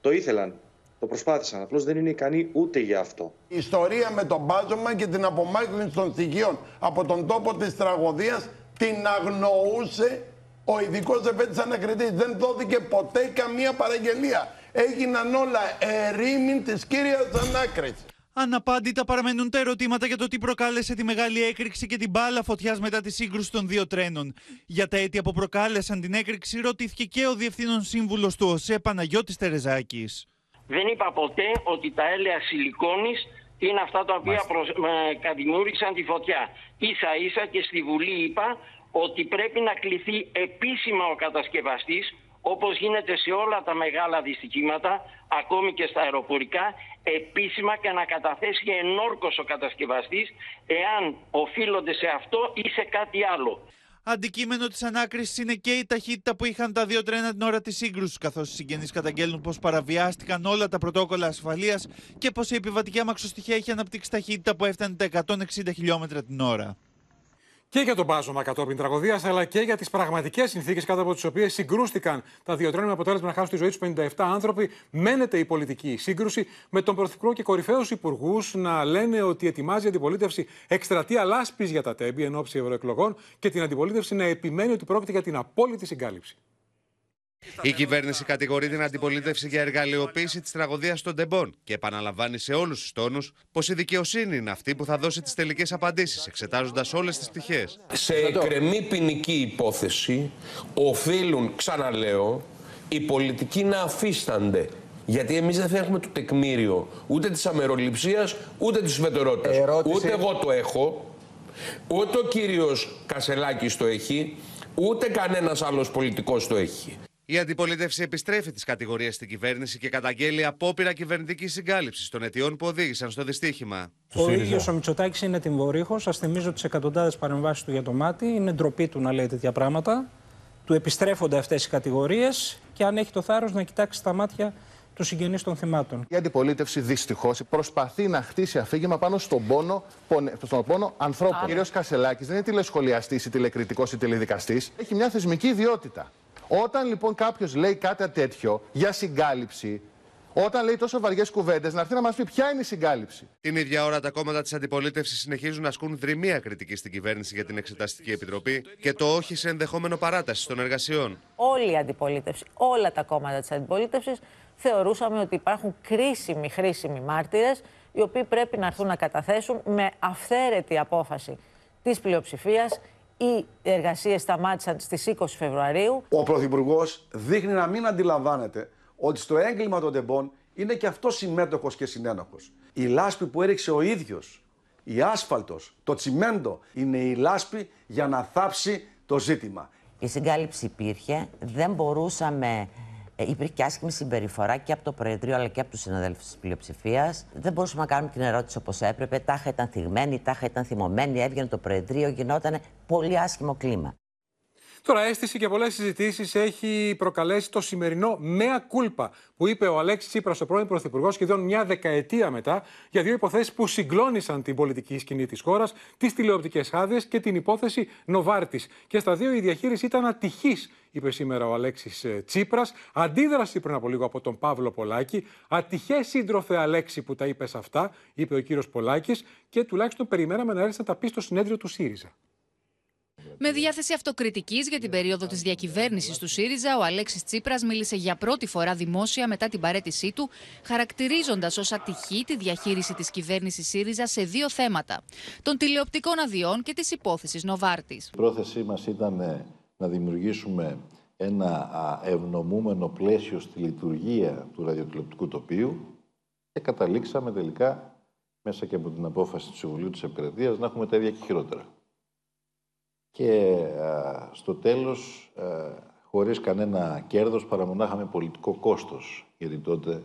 το ήθελαν. Το προσπάθησαν, απλώς δεν είναι ικανοί ούτε για αυτό. Η ιστορία με τον μπάζωμα και την απομάκρυνση των στοιχείων από τον τόπο της τραγωδίας την αγνοούσε ο ειδικός επέτης ανακριτής. Δεν δόθηκε ποτέ καμία παραγγελία. Έγιναν όλα ερήμην της κύριας ανάκρισης. Αναπάντητα παραμένουν τα ερωτήματα για το τι προκάλεσε τη μεγάλη έκρηξη και την μπάλα φωτιάς μετά τη σύγκρουση των δύο τρένων. Για τα αίτια που προκάλεσαν την έκρηξη ρωτήθηκε και ο Διευθύνων Σύμβουλος του ΟΣΕ Παναγιώτης Τερεζάκης. Δεν είπα ποτέ ότι τα έλαια σιλικόνης είναι αυτά τα οποία προσ... ε, δημιούργησαν τη φωτιά. Ίσα ίσα και στη Βουλή είπα ότι πρέπει να κληθεί επίσημα ο κατασκευαστής, όπως γίνεται σε όλα τα μεγάλα δυστυχήματα, ακόμη και στα αεροπορικά, επίσημα και να καταθέσει ενόρκος ο κατασκευαστής, εάν οφείλονται σε αυτό ή σε κάτι άλλο. Αντικείμενο της ανάκρισης είναι και η ταχύτητα που είχαν τα δύο τρένα την ώρα της σύγκρουσης, καθώς οι συγγενείς καταγγέλνουν πως παραβιάστηκαν όλα τα πρωτόκολλα ασφαλείας και πως η επιβατική αμαξοστοιχεία είχε αναπτύξει ταχύτητα που έφτανε τα εκατόν εξήντα χιλιόμετρα την ώρα. Και για τον μπάζωμα κατόπιν τραγωδίας, αλλά και για τις πραγματικές συνθήκες κάτω από τις οποίες συγκρούστηκαν τα δύο τρένα με αποτέλεσμα να χάσουν τη ζωή τους πενήντα επτά άνθρωποι, μένεται η πολιτική σύγκρουση, με τον Πρωθυπουργό και κορυφαίους υπουργούς να λένε ότι ετοιμάζει η αντιπολίτευση εκστρατεία λάσπης για τα Τέμπη εν ώψη ευρωεκλογών και την αντιπολίτευση να επιμένει ότι πρόκειται για την απόλυτη συγκάλυψη. Η κυβέρνηση κατηγορεί την αντιπολίτευση για εργαλειοποίηση της τραγωδίας των Τεμπών και επαναλαμβάνει σε όλους τους τόνους πως η δικαιοσύνη είναι αυτή που θα δώσει τις τελικές απαντήσεις, εξετάζοντας όλες τις πτυχές. Σε εκκρεμή ποινική υπόθεση οφείλουν, ξαναλέω, οι πολιτικοί να αφίστανται. Γιατί εμείς δεν θα έχουμε το τεκμήριο ούτε της αμεροληψίας ούτε της ουδετερότητας. Ερώτηση... Ούτε εγώ το έχω, ούτε ο κύριος Κασελάκης το έχει, ούτε κανένας άλλος πολιτικός το έχει. Η αντιπολίτευση επιστρέφει τις κατηγορίες στην κυβέρνηση και καταγγέλει απόπειρα κυβερνητικής συγκάλυψης των αιτιών που οδήγησαν στο δυστύχημα. Ο ίδιος ο Μητσοτάκης είναι τιμωρήχος. Σας θυμίζω τις εκατοντάδες παρεμβάσεις του για το μάτι. Είναι ντροπή του να λέει τέτοια πράγματα. Του επιστρέφονται αυτές οι κατηγορίες και αν έχει το θάρρος να κοιτάξει τα μάτια του συγγενείς των θυμάτων. Η αντιπολίτευση δυστυχώς προσπαθεί να χτίσει αφήγημα πάνω στον πόνο, στον πόνο ανθρώπων. Ο κύριος Κασελάκης δεν είναι τηλεσχολιαστής ή τηλεκριτικός ή τηλεδικαστής. Έχει μια θεσμική ιδιότητα. Όταν λοιπόν κάποιος λέει κάτι τέτοιο για συγκάλυψη, όταν λέει τόσο βαριές κουβέντες, να έρθει να μας πει ποια είναι η συγκάλυψη. Την ίδια ώρα, τα κόμματα της αντιπολίτευσης συνεχίζουν να ασκούν δρυμία κριτική στην κυβέρνηση για την Εξεταστική Επιτροπή και το όχι σε ενδεχόμενο παράταση των εργασιών. Όλη η αντιπολίτευση, όλα τα κόμματα της αντιπολίτευσης θεωρούσαμε ότι υπάρχουν κρίσιμοι, χρήσιμοι μάρτυρες οι οποίοι πρέπει να έρθουν να καταθέσουν με αυθαίρετη απόφαση της πλειοψηφίας. Οι εργασίες σταμάτησαν στις είκοσι Φεβρουαρίου. Ο Πρωθυπουργός δείχνει να μην αντιλαμβάνεται ότι στο έγκλημα των τεμπών είναι και αυτός συμμέτοχος και συνένοχος. Η λάσπη που έριξε ο ίδιος, η άσφαλτος, το τσιμέντο, είναι η λάσπη για να θάψει το ζήτημα. Η συγκάλυψη υπήρχε, δεν μπορούσαμε... Υπήρχε και άσχημη συμπεριφορά και από το Προεδρείο αλλά και από τους συναδέλφους της πλειοψηφίας. Δεν μπορούσαμε να κάνουμε την ερώτηση όπως έπρεπε. Τάχα ήταν θυγμένοι, τάχα ήταν θυμωμένοι, έβγαινε το Προεδρείο, γινόταν πολύ άσχημο κλίμα. Τώρα, αίσθηση και πολλές συζητήσεις έχει προκαλέσει το σημερινό μέα κούλπα που είπε ο Αλέξης Τσίπρας, ο πρώην Πρωθυπουργός, σχεδόν μια δεκαετία μετά, για δύο υποθέσεις που συγκλώνησαν την πολιτική σκηνή της χώρας, τις τηλεοπτικές άδειες και την υπόθεση Novartis. Και στα δύο η διαχείριση ήταν ατυχής, είπε σήμερα ο Αλέξης Τσίπρας. Αντίδραση πριν από λίγο από τον Παύλο Πολάκη. Ατυχές σύντροφε Αλέξη που τα είπες αυτά, είπε ο κύριος Πολάκης, και τουλάχιστον περιμέναμε να έρθει να τα πει στο συνέδριο του ΣΥΡΙΖΑ. Με διάθεση αυτοκριτικής για την περίοδο της διακυβέρνησης του ΣΥΡΙΖΑ, ο Αλέξης Τσίπρας μίλησε για πρώτη φορά δημόσια μετά την παραίτησή του, χαρακτηρίζοντας ως ατυχή τη διαχείριση της κυβέρνησης ΣΥΡΙΖΑ σε δύο θέματα: των τηλεοπτικών αδειών και της υπόθεσης Novartis. Η πρόθεσή μας ήταν να δημιουργήσουμε ένα ευνομούμενο πλαίσιο στη λειτουργία του ραδιοτηλεοπτικού τοπίου και καταλήξαμε τελικά, μέσα και από την απόφαση του Συμβουλίου της Επικρατείας, να έχουμε τα ίδια και χειρότερα. Και α, στο τέλος, α, χωρίς κανένα κέρδος, παρά μονάχα με πολιτικό κόστος για την τότε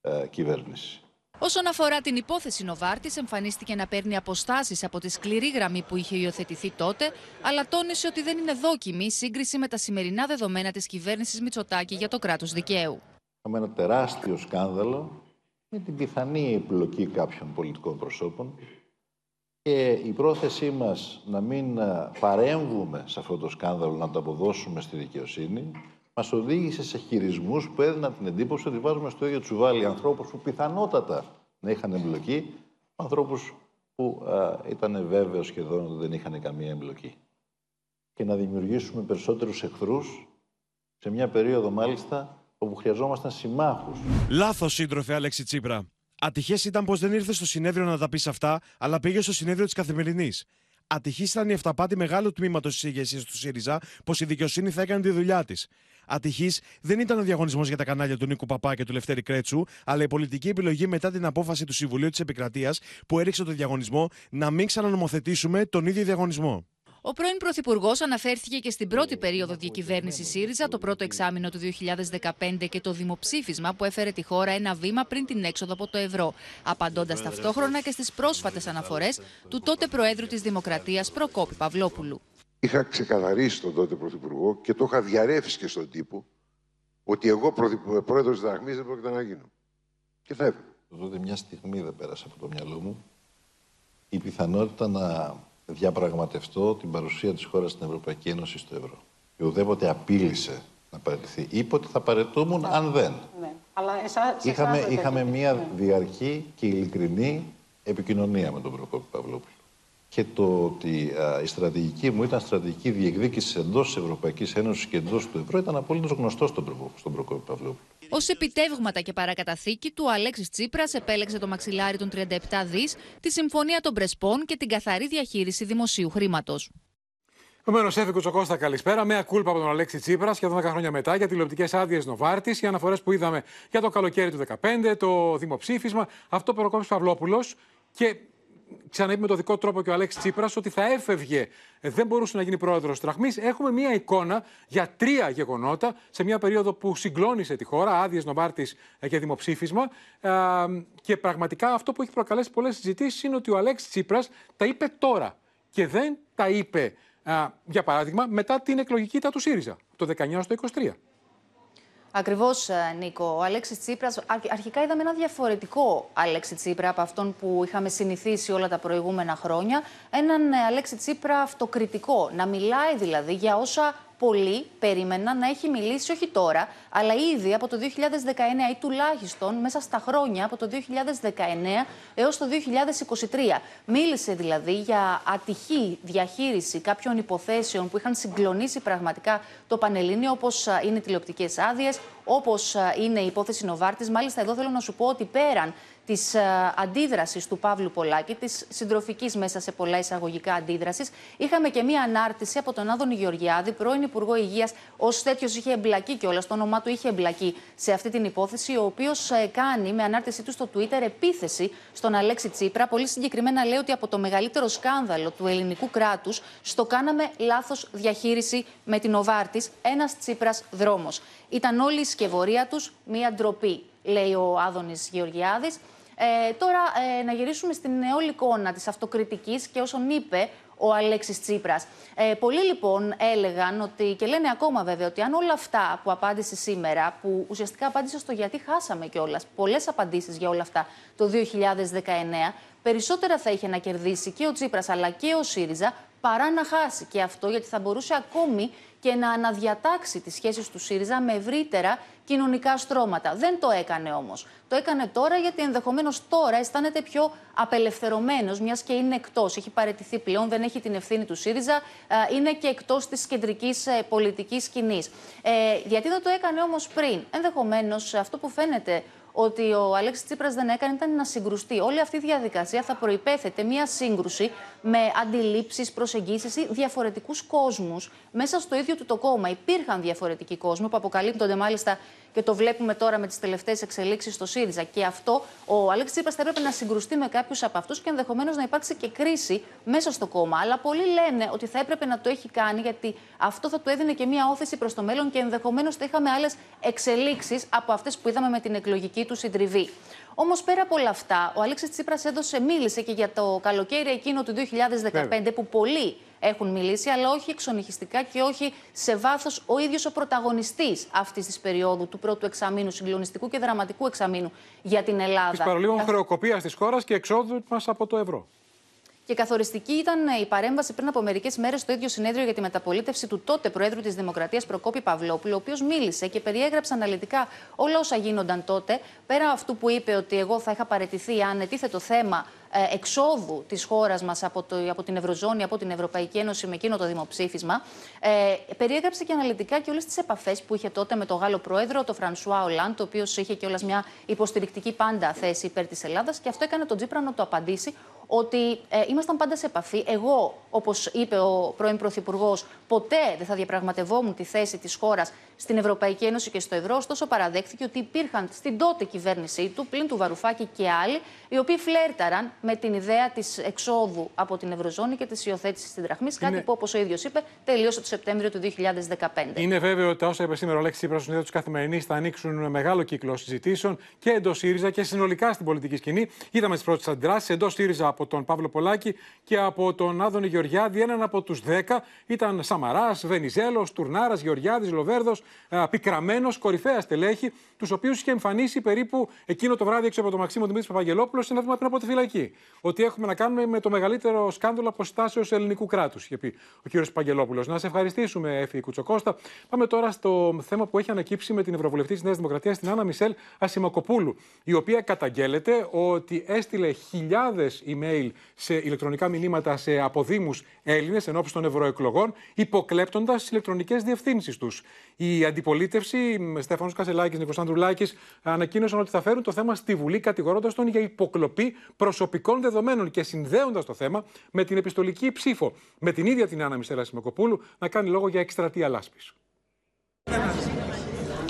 α, κυβέρνηση. Όσον αφορά την υπόθεση Novartis, εμφανίστηκε να παίρνει αποστάσεις από τη σκληρή γραμμή που είχε υιοθετηθεί τότε, αλλά τόνισε ότι δεν είναι δόκιμη η σύγκριση με τα σημερινά δεδομένα της κυβέρνησης Μητσοτάκη για το κράτος δικαίου. Είχαμε ένα τεράστιο σκάνδαλο με την πιθανή εμπλοκή κάποιων πολιτικών προσώπων. Και η πρόθεσή μας να μην παρέμβουμε σε αυτό το σκάνδαλο, να το αποδώσουμε στη δικαιοσύνη, μας οδήγησε σε χειρισμούς που έδιναν την εντύπωση ότι βάζουμε στο ίδιο τσουβάλι ανθρώπους που πιθανότατα να είχαν εμπλοκή, ανθρώπους που α, ήταν βέβαιος σχεδόν ότι δεν είχαν καμία εμπλοκή. Και να δημιουργήσουμε περισσότερους εχθρούς σε μια περίοδο μάλιστα όπου χρειαζόμασταν συμμάχους. Λάθος, σύντροφε Αλέξη Τσίπρα. Ατυχές ήταν πως δεν ήρθε στο συνέδριο να τα πεις αυτά, αλλά πήγε στο συνέδριο της Καθημερινής. Ατυχής ήταν η αυταπάτη μεγάλου τμήματος της ηγεσίας του ΣΥΡΙΖΑ πως η δικαιοσύνη θα έκανε τη δουλειά της. Ατυχής δεν ήταν ο διαγωνισμός για τα κανάλια του Νίκου Παπά και του Λευτέρη Κρέτσου, αλλά η πολιτική επιλογή μετά την απόφαση του Συμβουλίου της Επικρατείας που έριξε το διαγωνισμό να μην ξανανομοθετήσουμε τον ίδιο διαγωνισμό. Ο πρώην Πρωθυπουργός αναφέρθηκε και στην πρώτη περίοδο διακυβέρνησης ΣΥΡΙΖΑ, το πρώτο εξάμηνο του δύο χιλιάδες δεκαπέντε και το δημοψήφισμα που έφερε τη χώρα ένα βήμα πριν την έξοδο από το ευρώ, απαντώντας ταυτόχρονα και στις πρόσφατες αναφορές του τότε Προέδρου της Δημοκρατίας Προκόπη Παυλόπουλου. Είχα ξεκαθαρίσει τον τότε Πρωθυπουργό και το είχα διαρρεύσει και στον τύπο ότι εγώ Πρόεδρος της Δραχμής δεν πρόκειται να γίνω. Και θα έφυγα. Τότε μια στιγμή δεν πέρασε από το μυαλό μου η πιθανότητα να διαπραγματευτώ την παρουσία της χώρας στην Ευρωπαϊκή Ένωση στο Ευρώ. Και ουδέποτε απείλησε να παραιτηθεί. Είπε ότι θα παρετούμουν ναι, αν δεν. Ναι. Αλλά εσά, είχαμε είχαμε μια ναι. διαρκή και ειλικρινή επικοινωνία με τον Προκόπη Παυλόπουλο. Και το ότι α, η στρατηγική μου ήταν στρατηγική διεκδίκηση εντός της Ευρωπαϊκής Ένωσης και εντός του Ευρώ ήταν απολύτως γνωστό στον, στον Προκόπη Παυλόπουλο. Ως επιτεύγματα και παρακαταθήκη του, ο Αλέξης Τσίπρας επέλεξε το μαξιλάρι των τριάντα επτά δισεκατομμυρίων, τη Συμφωνία των Πρεσπών και την καθαρή διαχείριση δημοσίου χρήματος. Επομένως, έφυγε ο Κώστα, καλησπέρα. Μέα κούλπα από τον Αλέξη Τσίπρα, σχεδόν δέκα χρόνια μετά, για τηλεοπτικές άδειες Novartis, οι αναφορές που είδαμε για το καλοκαίρι του δεκαπέντε, το δημοψήφισμα. Αυτό που Προκόπης Παυλόπουλος. Και ξαναείπε με τον δικό τρόπο και ο Αλέξης Τσίπρας ότι θα έφευγε, δεν μπορούσε να γίνει πρόεδρος της Δραχμής. Έχουμε μία εικόνα για τρία γεγονότα σε μία περίοδο που συγκλώνησε τη χώρα, άδειες Novartis και δημοψήφισμα. Και πραγματικά αυτό που έχει προκαλέσει πολλές συζητήσεις είναι ότι ο Αλέξης Τσίπρας τα είπε τώρα και δεν τα είπε, για παράδειγμα, μετά την εκλογική ήττα του ΣΥΡΙΖΑ, το δεκαεννιά στο είκοσι τρία. Ακριβώς, Νίκο. Ο Αλέξης Τσίπρας, αρχικά είδαμε ένα διαφορετικό Αλέξη Τσίπρα από αυτόν που είχαμε συνηθίσει όλα τα προηγούμενα χρόνια. Έναν Αλέξη Τσίπρα αυτοκριτικό. Να μιλάει δηλαδή για όσα πολλοί περίμεναν να έχει μιλήσει όχι τώρα, αλλά ήδη από το δύο χιλιάδες δεκαεννιά ή τουλάχιστον μέσα στα χρόνια από το δύο χιλιάδες δεκαεννιά έως το δύο χιλιάδες είκοσι τρία. Μίλησε δηλαδή για ατυχή διαχείριση κάποιων υποθέσεων που είχαν συγκλονίσει πραγματικά το Πανελλήνιο, όπως είναι οι τηλεοπτικές άδειες, όπως είναι η υπόθεση Novartis. Μάλιστα, εδώ θέλω να σου πω ότι πέραν της αντίδρασης του Παύλου Πολάκη, της συντροφικής μέσα σε πολλά εισαγωγικά αντίδρασης. Είχαμε και μία ανάρτηση από τον Άδωνη Γεωργιάδη, πρώην Υπουργό Υγείας, ως τέτοιος είχε εμπλακεί κιόλας, το όνομά του είχε εμπλακεί σε αυτή την υπόθεση, ο οποίος κάνει με ανάρτησή του στο Twitter επίθεση στον Αλέξη Τσίπρα. Πολύ συγκεκριμένα λέει ότι από το μεγαλύτερο σκάνδαλο του ελληνικού κράτους στο κάναμε λάθος διαχείριση με την Novartis, ένας Τσίπρας δρόμος. Ήταν όλη η σκευωρία τους μία ντροπή, λέει ο Άδωνης Γεωργιάδης. Ε, τώρα ε, να γυρίσουμε στην όλη εικόνα της αυτοκριτικής και όσον είπε ο Αλέξης Τσίπρας. Ε, πολλοί λοιπόν έλεγαν ότι, και λένε ακόμα βέβαια, ότι αν όλα αυτά που απάντησε σήμερα, που ουσιαστικά απάντησε στο γιατί χάσαμε κιόλας, πολλές απαντήσεις για όλα αυτά το δύο χιλιάδες δεκαεννέα, περισσότερα θα είχε να κερδίσει και ο Τσίπρας αλλά και ο ΣΥΡΙΖΑ παρά να χάσει. Και αυτό γιατί θα μπορούσε ακόμη και να αναδιατάξει τις σχέσεις του ΣΥΡΙΖΑ με ευρύτερα κοινωνικά στρώματα. Δεν το έκανε όμως. Το έκανε τώρα γιατί ενδεχομένως τώρα αισθάνεται πιο απελευθερωμένος, μιας και είναι εκτός. Έχει παραιτηθεί πλέον, δεν έχει την ευθύνη του ΣΥΡΙΖΑ, είναι και εκτός της κεντρικής πολιτικής σκηνής. Ε, γιατί δεν το έκανε όμως πριν? Ενδεχομένως αυτό που φαίνεται ότι ο Αλέξης Τσίπρας δεν έκανε ήταν να συγκρουστεί. Όλη αυτή η διαδικασία θα προϋπέθεται μια σύγκρουση με αντιλήψεις, προσεγγίσεις ή διαφορετικούς κόσμους μέσα στο ίδιο του το κόμμα. Υπήρχαν διαφορετικοί κόσμοι που αποκαλύπτονται μάλιστα και το βλέπουμε τώρα με τις τελευταίες εξελίξεις στο ΣΥΡΙΖΑ. Και αυτό ο Αλέξης Τσίπρας θα έπρεπε να συγκρουστεί με κάποιους από αυτούς και ενδεχομένως να υπάρξει και κρίση μέσα στο κόμμα. Αλλά πολλοί λένε ότι θα έπρεπε να το έχει κάνει γιατί αυτό θα του έδινε και μια όθηση προς το μέλλον και ενδεχομένως θα είχαμε άλλες εξελίξεις από αυτές που είδαμε με την εκλογική του συντριβή. Όμως πέρα από όλα αυτά, ο Αλέξης Τσίπρας έδωσε, μίλησε και για το καλοκαίρι εκείνο του δύο χιλιάδες δεκαπέντε, που πολλοί έχουν μιλήσει, αλλά όχι εξονυχιστικά και όχι σε βάθος ο ίδιος ο πρωταγωνιστής αυτής της περίοδου, του πρώτου εξαμήνου, συγκλονιστικού και δραματικού εξαμήνου για την Ελλάδα. Της παρολίγων χρεοκοπίας της χώρας και εξόδου μας από το ευρώ. Και καθοριστική ήταν η παρέμβαση πριν από μερικές μέρες στο ίδιο συνέδριο για τη μεταπολίτευση του τότε Προέδρου της Δημοκρατίας Προκόπη Παυλόπουλου, ο οποίος μίλησε και περιέγραψε αναλυτικά όλα όσα γίνονταν τότε. Πέρα αυτού που είπε ότι εγώ θα είχα παραιτηθεί αν ετίθετο θέμα εξόδου της χώρας μας από, το, από την Ευρωζώνη, από την Ευρωπαϊκή Ένωση με εκείνο το δημοψήφισμα, ε, περιέγραψε και αναλυτικά και όλες τις επαφές που είχε τότε με τον Γάλλο Πρόεδρο, τον Φρανσουά Ολάντ, ο οποίος είχε κιόλας μια υποστηρικτική πάντα θέση υπέρ της Ελλάδας, και αυτό έκανε τον Τσίπρα να το απαντήσει ότι ε, ήμασταν πάντα σε επαφή. Εγώ, όπως είπε ο πρώην Πρωθυπουργός, ποτέ δεν θα διαπραγματευόμουν τη θέση της χώρας στην Ευρωπαϊκή Ένωση και στο ευρώ. Ωστόσο, παραδέχθηκε ότι υπήρχαν στην τότε κυβέρνησή του, πλην του Βαρουφάκη και άλλοι, οι οποίοι φλέρταραν με την ιδέα της εξόδου από την Ευρωζώνη και της υιοθέτησης της δραχμής. Είναι... Κάτι που, όπως ο ίδιος είπε, τελείωσε το Σεπτέμβριο του δύο χιλιάδες δεκαπέντε. Είναι βέβαιο ότι όσα είπε σήμερα ο Αλέξης Τσίπρας στον Ιδέα του Καθημερινής θα ανοίξουν μεγάλο κύκλο συζητήσεων και εντός ΣΥΡΙΖΑ και συνολικά στην πολιτική σκηνή. Είδαμε τις πρώτες αντιδράσεις εντός ΣΥΡΙΖΑ από τον Παύλο Πολάκη και από τον Άδωνη Γεωργιάδη. Έναν από τους δέκα ήταν Σαμαράς, Βενιζέλος, Τουρνάρας, Γεωργιάδης, Λοβέρδος, πικραμένος, κορυφαία στελέχη, τους οποίους είχε εμφανίσει περίπου εκείνο το βράδυ έξω από το Μαξίμο Δημήτρης Παπαγγελόπουλος σε ένα βήμα πριν από τη φυλακή. Ότι έχουμε να κάνουμε με το μεγαλύτερο σκάνδαλο αποστάσεως ελληνικού κράτους, είχε πει ο κ. Παπαγγελόπουλος. Να σε ευχαριστήσουμε, Έφη Κουτσοκώστα. Πάμε τώρα στο θέμα που έχει ανακύψει με την Ευρωβουλευτή της Νέας Δημοκρατίας, την Άννα Μισέλ Ασημακοπούλου, η οποία καταγγέλλεται ότι έστειλε χιλιάδες email σε ηλεκτρονικά μηνύματα σε αποδήμους Έλληνες ενώπιση των ευρωεκλογών, υποκλέπτοντας τις ηλεκτρονικές διευθύνσεις τους. Η αντιπολίτευση, Στέφανος Κασελάκης, Νίκος Ανδρουλάκης, ανακοίνωσαν ότι θα φέρουν το θέμα στη Βουλή, κατηγορώντας τον για υποκλοπή προσωπικών δεδομένων και συνδέοντας το θέμα με την επιστολική ψήφο, με την ίδια την Άννα Μισέλ Ασημακοπούλου να κάνει λόγο για εκστρατεία λάσπης.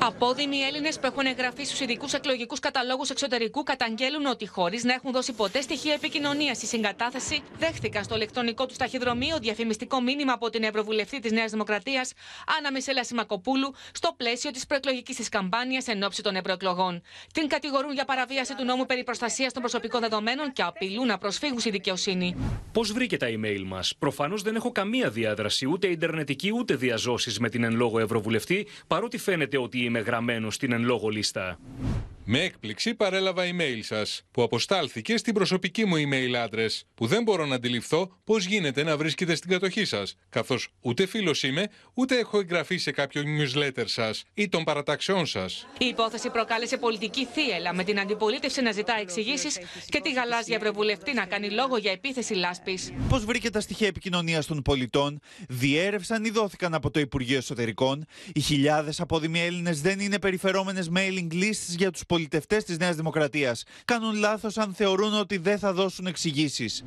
Απόδημοι Έλληνες που έχουν εγγραφεί στους ειδικούς εκλογικούς καταλόγους εξωτερικού καταγγέλουν ότι, χωρίς να έχουν δώσει ποτέ στοιχεία επικοινωνίας ή συγκατάθεση, δέχθηκαν στο ηλεκτρονικό τους ταχυδρομείο διαφημιστικό μήνυμα από την Ευρωβουλευτή της Νέας Δημοκρατίας, Άννα Μισέλ Ασημακοπούλου, στο πλαίσιο της προεκλογικής της καμπάνιας εν ώψη των ευρωεκλογών. Την κατηγορούν για παραβίαση του νόμου περί προστασίας των προσωπικών δεδομένων και απειλούν να προσφύγουν στη δικαιοσύνη. Πώς βρήκε τα email μας? Προφανώς δεν έχω καμία διάδραση, ούτε ιντερνετική, ούτε διαζώσεις με την εν λόγω Ευρωβουλευτή, παρότι φαίνεται ότι είμαι γραμμένο στην εν λόγω λίστα. Με έκπληξη παρέλαβα email σας, που αποστάλθηκε στην προσωπική μου email address, που δεν μπορώ να αντιληφθώ πώς γίνεται να βρίσκεται στην κατοχή σας, καθώς ούτε φίλος είμαι, ούτε έχω εγγραφεί σε κάποιο newsletter σας ή των παραταξιών σας. Η υπόθεση προκάλεσε πολιτική θύελα, με την αντιπολίτευση να ζητά εξηγήσεις και τη γαλάζια Ευρωβουλευτή να κάνει λόγο για επίθεση λάσπης. Πώς βρήκε τα στοιχεία επικοινωνίας των πολιτών, διέρευσαν ή δόθηκαν από το Υπουργείο Εσωτερικών? Οι χιλιάδες απόδημοι Έλληνες δεν είναι περιφερόμενες mailing lists για τους πολιτικούς? πολιτευτές της Νέας Δημοκρατίας κάνουν λάθος αν θεωρούν ότι δεν θα δώσουν εξηγήσεις.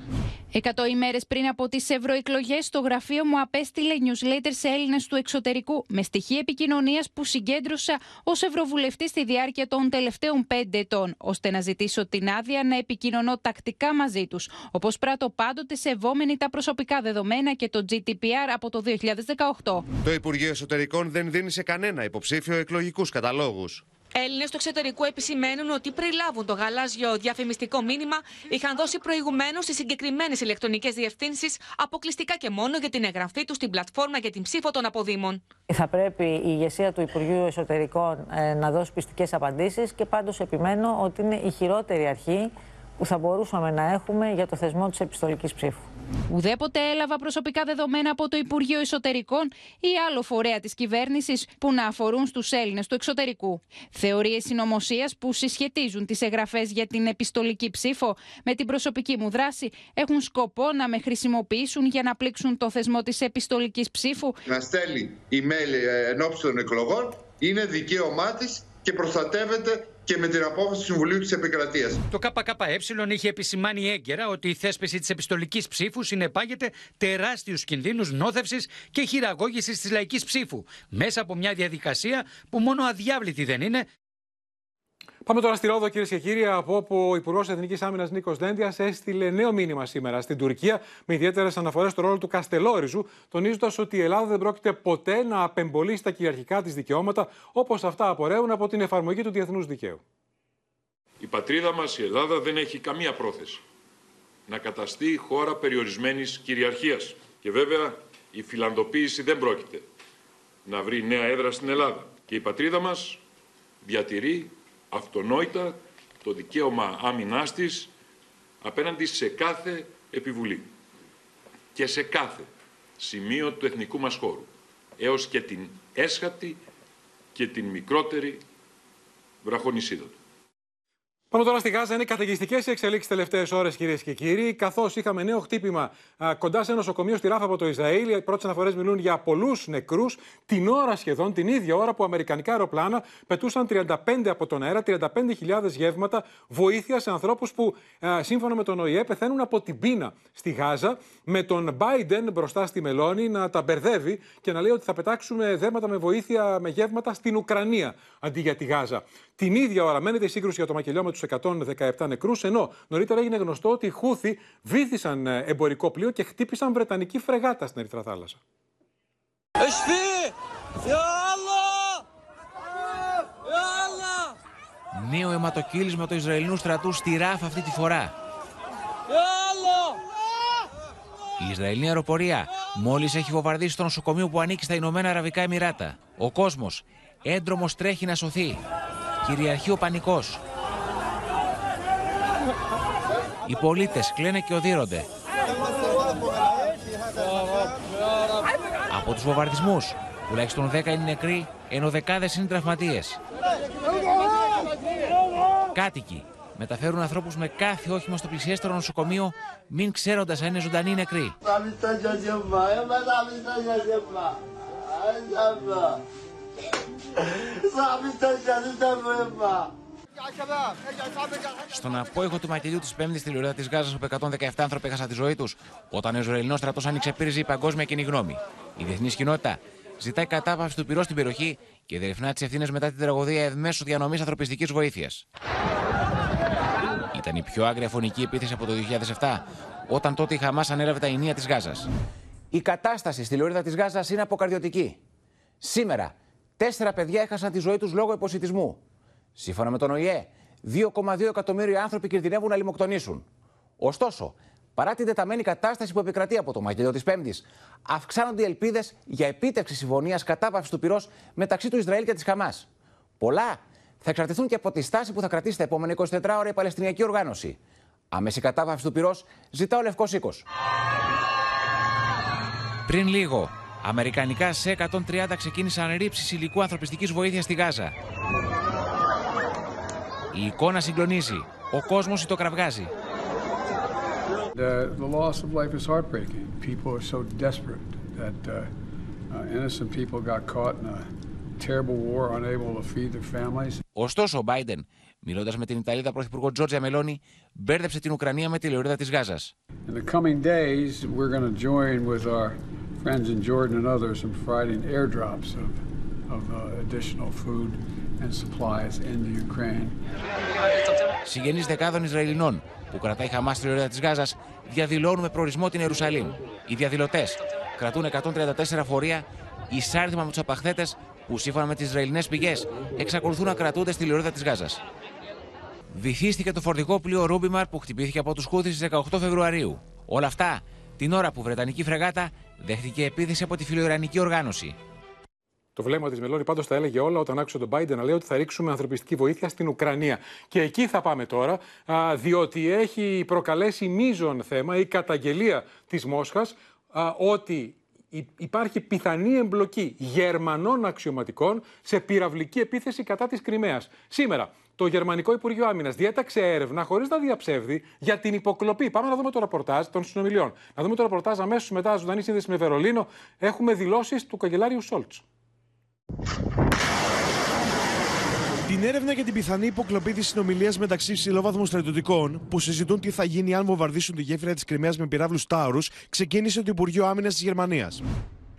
Εκατό ημέρες πριν από τις ευρωεκλογές, το γραφείο μου απέστειλε newsletter σε Έλληνες του εξωτερικού με στοιχεία επικοινωνίας που συγκέντρωσα ως ευρωβουλευτή στη διάρκεια των τελευταίων πέντε ετών, ώστε να ζητήσω την άδεια να επικοινωνώ τακτικά μαζί τους, όπως πράττω πάντοτε σεβόμενοι τα προσωπικά δεδομένα και το τζι ντι πι αρ από το δύο χιλιάδες δεκαοκτώ. Το Υπουργείο Εσωτερικών δεν δίνει σε κανένα υποψήφιο εκλογικούς καταλόγους. Έλληνες του εξωτερικού επισημαίνουν ότι πριλάβουν το γαλάζιο διαφημιστικό μήνυμα είχαν δώσει προηγουμένως στις συγκεκριμένες ηλεκτρονικές διευθύνσεις αποκλειστικά και μόνο για την εγγραφή τους στην πλατφόρμα για την ψήφο των αποδήμων. Θα πρέπει η ηγεσία του Υπουργείου Εσωτερικών ε, να δώσει πιστικές απαντήσεις και πάντως επιμένω ότι είναι η χειρότερη αρχή που θα μπορούσαμε να έχουμε για το θεσμό της επιστολικής ψήφου. Ουδέποτε έλαβα προσωπικά δεδομένα από το Υπουργείο Εσωτερικών ή άλλο φορέα της κυβέρνησης που να αφορούν στους Έλληνες του εξωτερικού. Θεωρίες συνωμοσίας που συσχετίζουν τις εγγραφές για την επιστολική ψήφο με την προσωπική μου δράση έχουν σκοπό να με χρησιμοποιήσουν για να πλήξουν το θεσμό της επιστολικής ψήφου. Να στέλνει email εν ώψη των εκλογών είναι δικαίωμά της και προστατεύεται και με την απόφαση του Συμβουλίου της Επικρατείας. Το ΚΚΕ είχε επισημάνει έγκαιρα ότι η θέσπιση της επιστολικής ψήφου συνεπάγεται τεράστιους κινδύνους νόθευσης και χειραγώγησης της λαϊκής ψήφου, μέσα από μια διαδικασία που μόνο αδιάβλητη δεν είναι. Πάμε τώρα στη Ρόδο, κυρίες και κύριοι, από όπου ο Υπουργός Εθνικής Άμυνας Νίκος Δέντιας έστειλε νέο μήνυμα σήμερα στην Τουρκία, με ιδιαίτερες αναφορές στο ρόλο του Καστελόριζου, τονίζοντας ότι η Ελλάδα δεν πρόκειται ποτέ να απεμπολίσει τα κυριαρχικά της δικαιώματα, όπως αυτά απορρέουν από την εφαρμογή του διεθνούς δικαίου. Η πατρίδα μας, η Ελλάδα, δεν έχει καμία πρόθεση να καταστεί χώρα περιορισμένης κυριαρχίας. Και βέβαια η φιλανδοποίηση δεν πρόκειται να βρει νέα έδρα στην Ελλάδα. Και η πατρίδα μας διατηρεί αυτονόητα το δικαίωμα άμυνάς της απέναντι σε κάθε επιβουλή και σε κάθε σημείο του εθνικού μας χώρου, έως και την έσχατη και την μικρότερη βραχονησίδα του. Πάμε τώρα στη Γάζα. Είναι καταιγιστικές οι εξελίξεις τελευταίες ώρες, κυρίες και κύριοι. Καθώς είχαμε νέο χτύπημα α, κοντά σε ένα νοσοκομείο στη Ράφα από το Ισραήλ, οι πρώτες αναφορές μιλούν για πολλούς νεκρούς, την ώρα σχεδόν, την ίδια ώρα που αμερικανικά αεροπλάνα πετούσαν τριάντα πέντε από τον αέρα, τριάντα πέντε χιλιάδες γεύματα βοήθεια σε ανθρώπους που, α, σύμφωνα με τον Ο Η Ε, πεθαίνουν από την πείνα στη Γάζα, με τον Biden μπροστά στη μελώνη να τα μπερδεύει και να λέει ότι θα πετάξουμε δέματα με βοήθεια, με γεύματα στην Ουκρανία αντί για τη Γάζα. Την ίδια ώρα μένεται η σύγκρουση για το μακελιό με τους εκατόν δεκαεπτά νεκρούς, ενώ νωρίτερα έγινε γνωστό ότι οι Χούθοι βύθισαν εμπορικό πλοίο και χτύπησαν βρετανική φρεγάτα στην Ερυθρά Θάλασσα. Νέο αιματοκύλισμα του Ισραηλινού στρατού στη Ράφα αυτή τη φορά. Η Ισραηλινή αεροπορία μόλις έχει βομβαρδίσει το νοσοκομείο που ανήκει στα Ηνωμένα Αραβικά Εμιράτα. Ο κόσμος έντρομος τρέχει να σωθεί. Κυριαρχεί ο πανικός. Οι πολίτες κλαίνε και οδύρονται από τους βομβαρδισμούς. Τουλάχιστον δέκα είναι νεκροί, ενώ δεκάδες είναι τραυματίες. Κάτοικοι μεταφέρουν ανθρώπους με κάθε όχημα στο πλησιέστερο νοσοκομείο, μην ξέροντας αν είναι ζωντανοί ή νεκροί. Στον απόϊχο του μακελιού της πέμπτης τηλεορίδα της Γάζας, όπου εκατόν δεκαεπτά άνθρωποι έχασαν τη ζωή τους, όταν ο Ισραηλινός στρατός άνοιξε πύριζε η παγκόσμια κοινή γνώμη. Η διεθνής κοινότητα ζητάει κατάπαυση του πυρός στην περιοχή και διερευνά τις ευθύνες μετά την τραγωδία ευμέσου διανομής ανθρωπιστικής βοήθειας. Ήταν η πιο άγρια φωνική επίθεση από το δύο χιλιάδες επτά, όταν τότε η Χαμάς ανέλαβε τα ηνία της Γάζας. Η κατάσταση στη τηλεορίδα της Γάζας είναι αποκαρδιωτική. Σήμερα, τέσσερα παιδιά έχασαν τη ζωή τους λόγω υποσιτισμού. Σύμφωνα με τον Ο Η Ε, δύο κόμμα δύο εκατομμύρια άνθρωποι κινδυνεύουν να λιμοκτονήσουν. Ωστόσο, παρά την τεταμένη κατάσταση που επικρατεί από το μακελιό της Πέμπτης, αυξάνονται οι ελπίδες για επίτευξη συμφωνίας κατάπαυσης του πυρός μεταξύ του Ισραήλ και της Χαμάς. Πολλά θα εξαρτηθούν και από τη στάση που θα κρατήσει τα επόμενα είκοσι τέσσερις ώρες η Παλαιστινιακή Οργάνωση. Άμεση κατάπαυση του πυρός ζητά ο Λευκός Οίκος. Πριν λίγο, αμερικανικά ες εκατόν τριάντα ξεκίνησαν ρήψεις υλικού ανθρωπιστικής βοήθειας στη Γάζα. Η εικόνα συγκλονίζει. Ο κόσμος ητοκραυγάζει. Ωστόσο, ο Μπάιντεν, μιλώντας με την Ιταλίδα πρωθυπουργό Τζόρτζια Μελόνι, μπέρδεψε την Ουκρανία με τη λωρίδα της Γάζας. Συγγενείς δεκάδων Ισραηλινών που κρατάει Χαμάς στη λωρίδα της Γάζας διαδηλώνουν με προορισμό την Ιερουσαλήμ. Οι διαδηλωτές κρατούν εκατόν τριάντα τέσσερα φορεία εισάριθμα με τους απαχθέτες που σύμφωνα με τις Ισραηλινές πηγές εξακολουθούν να κρατούνται στη λωρίδα της Γάζας. Βυθίστηκε το φορτικό πλοίο Ρούμπιμαρ που χτυπήθηκε από τους Χούθης στις δεκαοκτώ Φεβρουαρίου. Όλα αυτά την ώρα που βρετανική φρεγάτα δέχτηκε επίθεση από τη φιλοϊρανική οργάνωση. Το βλέμμα της Μελόνι πάντως τα έλεγε όλα όταν άκουσε τον Μπάιντεν να λέει ότι θα ρίξουμε ανθρωπιστική βοήθεια στην Ουκρανία. Και εκεί θα πάμε τώρα, διότι έχει προκαλέσει μείζον θέμα η καταγγελία της Μόσχας ότι υπάρχει πιθανή εμπλοκή Γερμανών αξιωματικών σε πυραυλική επίθεση κατά της Κριμαίας. Σήμερα το Γερμανικό Υπουργείο Άμυνας διέταξε έρευνα χωρίς να διαψεύδει για την υποκλοπή. Πάμε να δούμε το ραπορτάζ των συνομιλιών. Να δούμε το ραπορτάζ αμέσως μετά, ζωντανή σύνδεση με Βερολίνο. Έχουμε δηλώσεις του καγκελάριου Σόλτς. Την έρευνα για την πιθανή υποκλοπή της συνομιλίας μεταξύ υψηλόβαθμων στρατιωτικών που συζητούν τι θα γίνει αν βομβαρδίσουν τη γέφυρα της Κριμαίας με πυράβλους Τάουρους ξεκίνησε το Υπουργείο Άμυνας της Γερμανίας.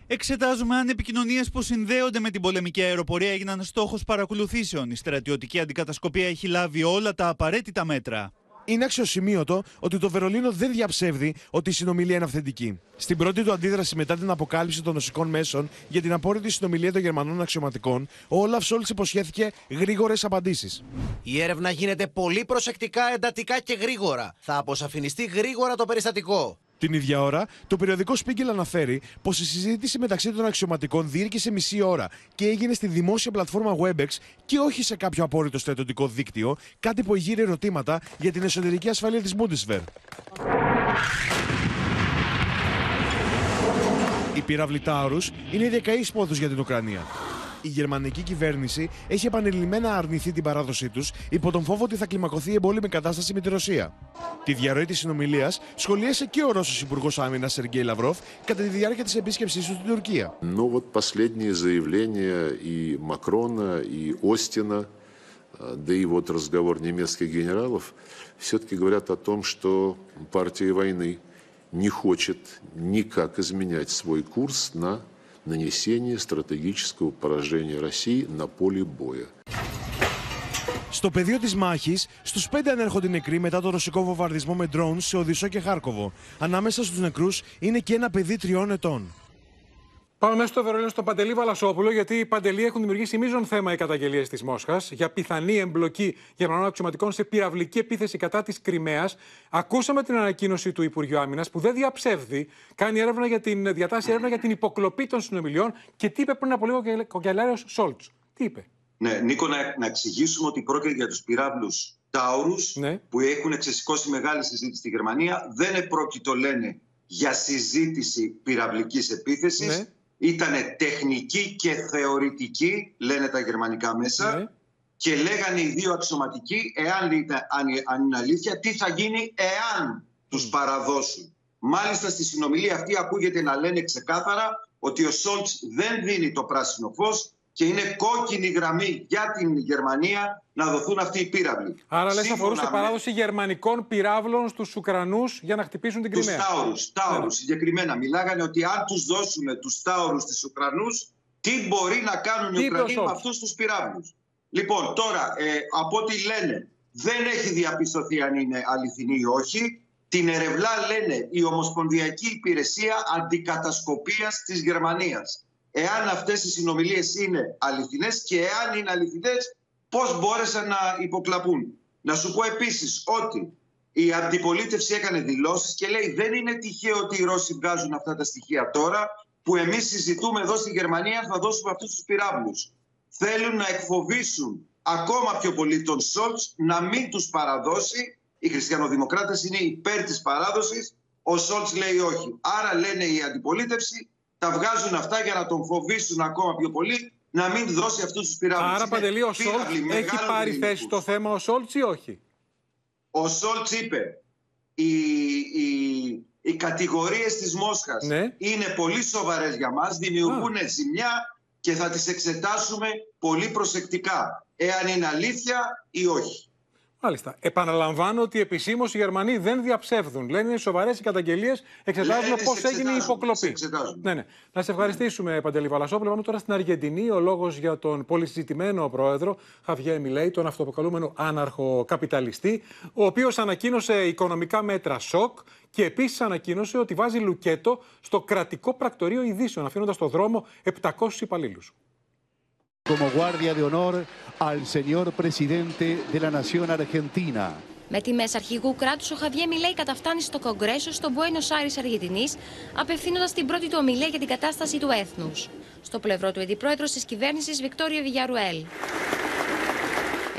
Εξετάζουμε αν επικοινωνίες που συνδέονται με την πολεμική αεροπορία έγιναν στόχος παρακολουθήσεων. Η στρατιωτική αντικατασκοπία έχει λάβει όλα τα απαραίτητα μέτρα. Είναι αξιοσημείωτο ότι το Βερολίνο δεν διαψεύδει ότι η συνομιλία είναι αυθεντική. Στην πρώτη του αντίδραση μετά την αποκάλυψη των ρωσικών μέσων για την απόρριτη συνομιλία των Γερμανών αξιωματικών, ο Όλαφ Σόλτς υποσχέθηκε γρήγορες απαντήσεις. Η έρευνα γίνεται πολύ προσεκτικά, εντατικά και γρήγορα. Θα αποσαφινιστεί γρήγορα το περιστατικό. Την ίδια ώρα, το περιοδικό Σπίγκελ αναφέρει πως η συζήτηση μεταξύ των αξιωματικών διήρκησε μισή ώρα και έγινε στη δημόσια πλατφόρμα Webex και όχι σε κάποιο απόρριτο στρατιωτικό δίκτυο, κάτι που εγείρει ερωτήματα για την εσωτερική ασφάλεια της Bundeswehr. Οι πύραυλοι Τάουρους είναι δεκαείς πόθος για την Ουκρανία. Η γερμανική κυβέρνηση έχει επανειλημμένα αρνηθεί την παράδοσή τους υπό τον φόβο ότι θα κλιμακωθεί η εμπόλεμη κατάσταση με τη Ρωσία. Τη διαρροή της συνομιλίας σχολίασε και ο Ρώσος Υπουργός Άμυνας Σεργέι Λαυρόφ κατά τη διάρκεια της επίσκεψής του στην Τουρκία. Нанесение стратегического поражения России на поле боя. Στο πεδίο της μάχης, στους πέντε ανέρχονται νεκροί μετά το ρωσικό βομβαρδισμό με ντρόουν σε Οδυσσό και Χάρκοβο. Ανάμεσα στους νεκρούς είναι και ένα παιδί τριών ετών. Πάμε μέσα στο Βερολίνο στον Παντελή Βαλασσόπουλο, γιατί οι Παντελή έχουν δημιουργήσει μείζον θέμα οι καταγγελίες της Μόσχας για πιθανή εμπλοκή Γερμανών αξιωματικών σε πυραυλική επίθεση κατά της Κριμαίας. Ακούσαμε την ανακοίνωση του Υπουργείου Άμυνας που δεν διαψεύδει, κάνει έρευνα για την, διατάσσει έρευνα για την υποκλοπή των συνομιλιών και τι είπε πριν από λίγο ο καγκελάριος Σόλτς. Τι είπε. Ναι, Νίκο, να, να εξηγήσουμε ότι πρόκειται για τους πυράβλους Τάουρους, ναι, που έχουν ξεσηκώσει μεγάλη συζήτηση στη Γερμανία. Δεν επρόκειτο, λένε, για συζήτηση πυραυλικής επίθεσης. Ναι. Ήτανε τεχνική και θεωρητική, λένε τα γερμανικά μέσα, ναι, και λέγανε οι δύο αξιωματικοί, εάν αν, αν είναι αλήθεια, τι θα γίνει εάν τους παραδώσουν. Μάλιστα στη συνομιλία αυτή ακούγεται να λένε ξεκάθαρα ότι ο Σόλτς δεν δίνει το πράσινο φως και είναι κόκκινη γραμμή για την Γερμανία να δοθούν αυτοί οι πύραυλοι. Άρα λες αφορούσε με... παράδοση γερμανικών πυράβλων στους Ουκρανούς για να χτυπήσουν την Κριμαία. Τους Τάουρους, Τάουρους yeah. συγκεκριμένα. Μιλάγανε ότι αν τους δώσουμε τους Τάουρους στους Ουκρανούς, τι μπορεί να κάνουν οι Ουκρανοί με αυτούς τους πυράβλους. Λοιπόν, τώρα, ε, από ό,τι λένε, δεν έχει διαπιστωθεί αν είναι αληθινή ή όχι. Την ερευνά, λένε, η Ομοσπονδιακή Υπηρεσία Αντικατασκοπίας της Γερμανίας. Εάν αυτές οι συνομιλίες είναι αληθινές και εάν είναι αληθινές, πώς μπόρεσαν να υποκλαπούν. Να σου πω επίσης ότι η αντιπολίτευση έκανε δηλώσεις και λέει δεν είναι τυχαίο ότι οι Ρώσοι βγάζουν αυτά τα στοιχεία τώρα που εμείς συζητούμε εδώ στη Γερμανία θα δώσουμε αυτούς τους πυράβλους. Θέλουν να εκφοβήσουν ακόμα πιο πολύ τον Σόλτς να μην τους παραδώσει. Οι χριστιανοδημοκράτες είναι υπέρ της παράδοσης, ο Σόλτς λέει όχι. Άρα λένε η αντιπολίτευση τα βγάζουν αυτά για να τον φοβήσουν ακόμα πιο πολύ να μην δώσει αυτούς τους πυράβλους. Άρα, Παντελή, ο Σόλτς έχει πάρει δυνικούς. θέση στο θέμα ο Σόλτς ή όχι? Ο Σόλτς είπε οι, οι, οι κατηγορίες της Μόσχας, ναι, είναι πολύ σοβαρές για μας, δημιουργούν Α. ζημιά και θα τις εξετάσουμε πολύ προσεκτικά, εάν είναι αλήθεια ή όχι. Μάλιστα. Επαναλαμβάνω ότι επισήμως οι Γερμανοί δεν διαψεύδουν. Λένε είναι σοβαρές οι καταγγελίες, εξετάζουν πώς έγινε η υποκλοπή. Ναι, ναι. Να σε ευχαριστήσουμε, ναι. Παντελή Παλασόπουλο. Πάμε τώρα στην Αργεντινή. Ο λόγος για τον πολυσυζητημένο πρόεδρο Χαβιέ Μιλέι, τον αυτοπροκαλούμενο άναρχο καπιταλιστή, ο οποίος ανακοίνωσε οικονομικά μέτρα σοκ και επίσης ανακοίνωσε ότι βάζει λουκέτο στο κρατικό πρακτορείο ειδήσεων, αφήνοντας στο δρόμο επτακόσιους υπαλλήλους. Como guardia de honor al señor presidente de la nación argentina. Με τιμές αρχηγού κράτους, ο Χαβιέ Μιλέι καταφτάνει στο Κογκρέσο, στον Μπουένος Άιρες Αργεντινής, απευθύνοντας την πρώτη του ομιλία για την κατάσταση του έθνους. Στο πλευρό του αντιπρόεδρος της κυβέρνησης, Βικτόριο Βιγιαρουέλ.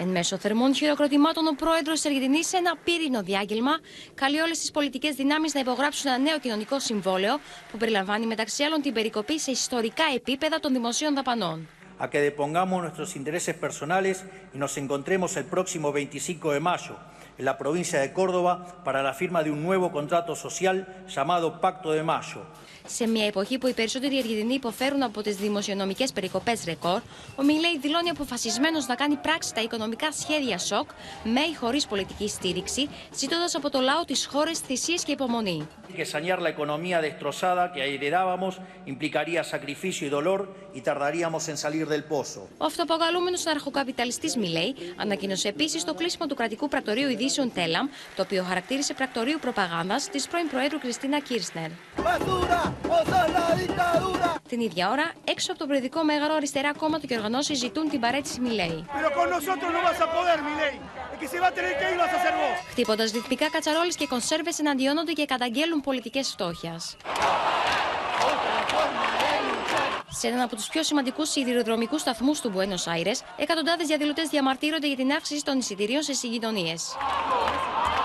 Εν μέσω θερμών χειροκροτημάτων, ο πρόεδρος της Αργεντινής, σε ένα πύρινο διάγγελμα, καλεί όλες τις πολιτικές δυνάμεις να υπογράψουν ένα νέο κοινωνικό συμβόλαιο, που περιλαμβάνει μεταξύ άλλων την περικοπή σε ιστορικά επίπεδα των δημοσίων δαπανών. A que depongamos nuestros intereses personales y nos encontremos el próximo veinticinco de mayo en la provincia de Córdoba para la firma de un nuevo contrato social llamado Pacto de Mayo. Σε μια εποχή που οι περισσότεροι Αργεντινοί υποφέρουν από τις δημοσιονομικές περικοπές ρεκόρ, ο Μιλέι δηλώνει αποφασισμένος να κάνει πράξη τα οικονομικά σχέδια σοκ με ή χωρίς πολιτική στήριξη, ζητώντας από το λαό της χώρας θυσίες και υπομονή. Que sanear la economía destrozada que heredábamos implicaría sacrificio y dolor y tardaríamos en salir del pozo. Ο αυτοποκαλούμενος αναρχοκαπιταλιστής Μιλέι ανακοίνωσε επίσης το κλείσιμο του κρατικού πρακτορείου ειδήσεων Τέλαμ, το οποίο χαρακτήρισε πρακτορείο προπαγάνδας της πρώην Προέδρου Κριστίνα Κίρσνερ. Την ίδια ώρα, έξω από το προεδρικό μέγαρο, αριστερά κόμματα και οργανώσεις ζητούν την παρέτηση Μιλέι. Χτύποντας δυτικά κατσαρόλες και κονσέρβες, εναντιώνονται και καταγγέλουν πολιτικές φτώχειας. Σε έναν από τους πιο σημαντικούς σιδηροδρομικούς σταθμούς του Μπουένος Άιρες, εκατοντάδες διαδηλωτές διαμαρτύρονται για την αύξηση των εισιτηρίων σε συγκοινωνίες.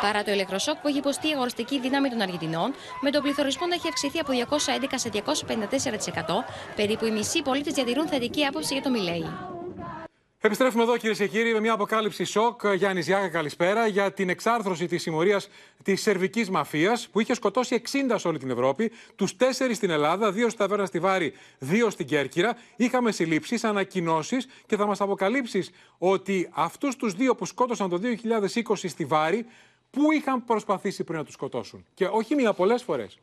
Παρά το ηλεκτροσόκ που έχει υποστεί η αγοραστική δύναμη των Αργεντινών, με τον πληθωρισμό να έχει αυξηθεί από διακόσια έντεκα σε διακόσια πενήντα τέσσερα τοις εκατό, περίπου οι μισοί πολίτες διατηρούν θετική άποψη για το Μιλέι. Επιστρέφουμε εδώ, κυρίες και κύριοι, με μια αποκάλυψη σοκ. Γιάννη Ζιάκα, καλησπέρα. Για την εξάρθρωση της συμμορίας της σερβικής μαφίας που είχε σκοτώσει εξήντα σε όλη την Ευρώπη, τους τέσσερις στην Ελλάδα, δύο στα Ταβέρνα στη Βάρη, δύο στην Κέρκυρα. Είχαμε συλλήψεις, ανακοινώσεις και θα μας αποκαλύψεις ότι αυτούς τους δύο που σκότωσαν το δύο χιλιάδες είκοσι στη Βάρη, πού είχαν προσπαθήσει πριν να τους σκοτώσουν. Και όχι μία, πολλές φορές.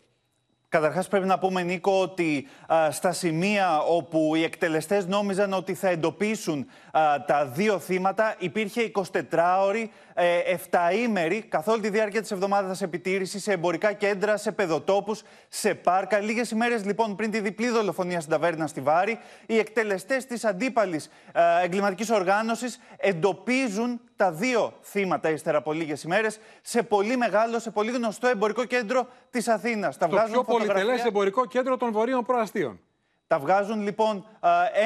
Καταρχάς πρέπει να πούμε, Νίκο, ότι α, στα σημεία όπου οι εκτελεστές νόμιζαν ότι θα εντοπίσουν α, τα δύο θύματα, υπήρχε εικοσιτετράωρη, ε, εφταήμερη, καθ' όλη τη διάρκεια της εβδομάδας επιτήρηση σε εμπορικά κέντρα, σε παιδοτόπους, σε πάρκα. Λίγες ημέρες λοιπόν πριν τη διπλή δολοφονία στην ταβέρνα στη Βάρη, οι εκτελεστές της αντίπαλης α, εγκληματικής οργάνωσης εντοπίζουν τα δύο θύματα ύστερα από λίγες ημέρες σε πολύ μεγάλο, σε πολύ γνωστό εμπορικό κέντρο της Αθήνας. Τα βγάζουν φωτογραφία. Το πιο πολυτελές εμπορικό κέντρο των Βορείων Προαστίων. Τα βγάζουν λοιπόν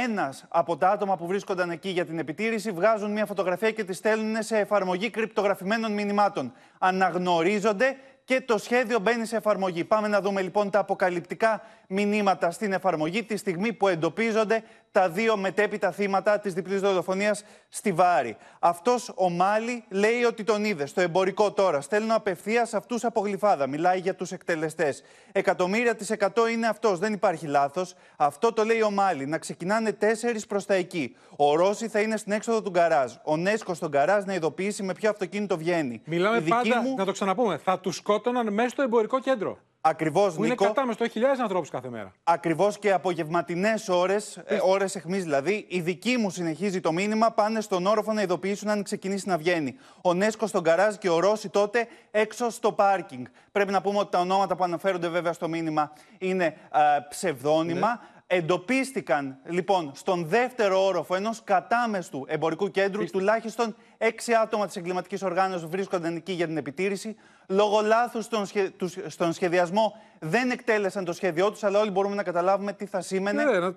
ένας από τα άτομα που βρίσκονταν εκεί για την επιτήρηση, βγάζουν μια φωτογραφία και τη στέλνουν σε εφαρμογή κρυπτογραφημένων μηνυμάτων. Αναγνωρίζονται και το σχέδιο μπαίνει σε εφαρμογή. Πάμε να δούμε λοιπόν τα αποκαλυπτικά μηνύματα στην εφαρμογή τη στιγμή που εντοπίζονται τα δύο μετέπειτα θύματα της διπλής δολοφονίας στη Βάρη. Αυτός ο Μάλι λέει ότι τον είδε στο εμπορικό τώρα. Στέλνω απευθείας αυτούς από Γλυφάδα. Μιλάει για τους εκτελεστές. Εκατομμύρια της εκατό είναι αυτός. Δεν υπάρχει λάθος. Αυτό το λέει ο Μάλι. Να ξεκινάνε τέσσερις προς τα εκεί. Ο Ρώση θα είναι στην έξοδο του γκαράζ. Ο Νέσκος στον γκαράζ να ειδοποιήσει με ποιο αυτοκίνητο βγαίνει. Μιλάμε πάντα, μου... να το ξαναπούμε, θα τους σκότωναν μέσα στο εμπορικό κέντρο. Ακριβώς, Νίκο. Είναι κατάμεστο, χιλιάδες ανθρώπους κάθε μέρα. Ακριβώς και απογευματινές ώρες, ε, ώρες αιχμής δηλαδή. Η δική μου συνεχίζει το μήνυμα. Πάνε στον όροφο να ειδοποιήσουν αν ξεκινήσει να βγαίνει. Ο Νέσκος στον γκαράζ και ο Ρώση τότε έξω στο πάρκινγκ. Πρέπει να πούμε ότι τα ονόματα που αναφέρονται βέβαια στο μήνυμα είναι α, ψευδόνυμα. Ναι. Εντοπίστηκαν λοιπόν στον δεύτερο όροφο ενός κατάμεστου εμπορικού κέντρου. Είστε. Τουλάχιστον έξι άτομα της εγκληματικής οργάνωσης βρίσκονταν εκεί για την επιτήρηση. Λόγω λάθους στον, σχε... στον σχεδιασμό δεν εκτέλεσαν το σχέδιό τους, αλλά όλοι μπορούμε να καταλάβουμε τι θα σήμαινε ναι, αν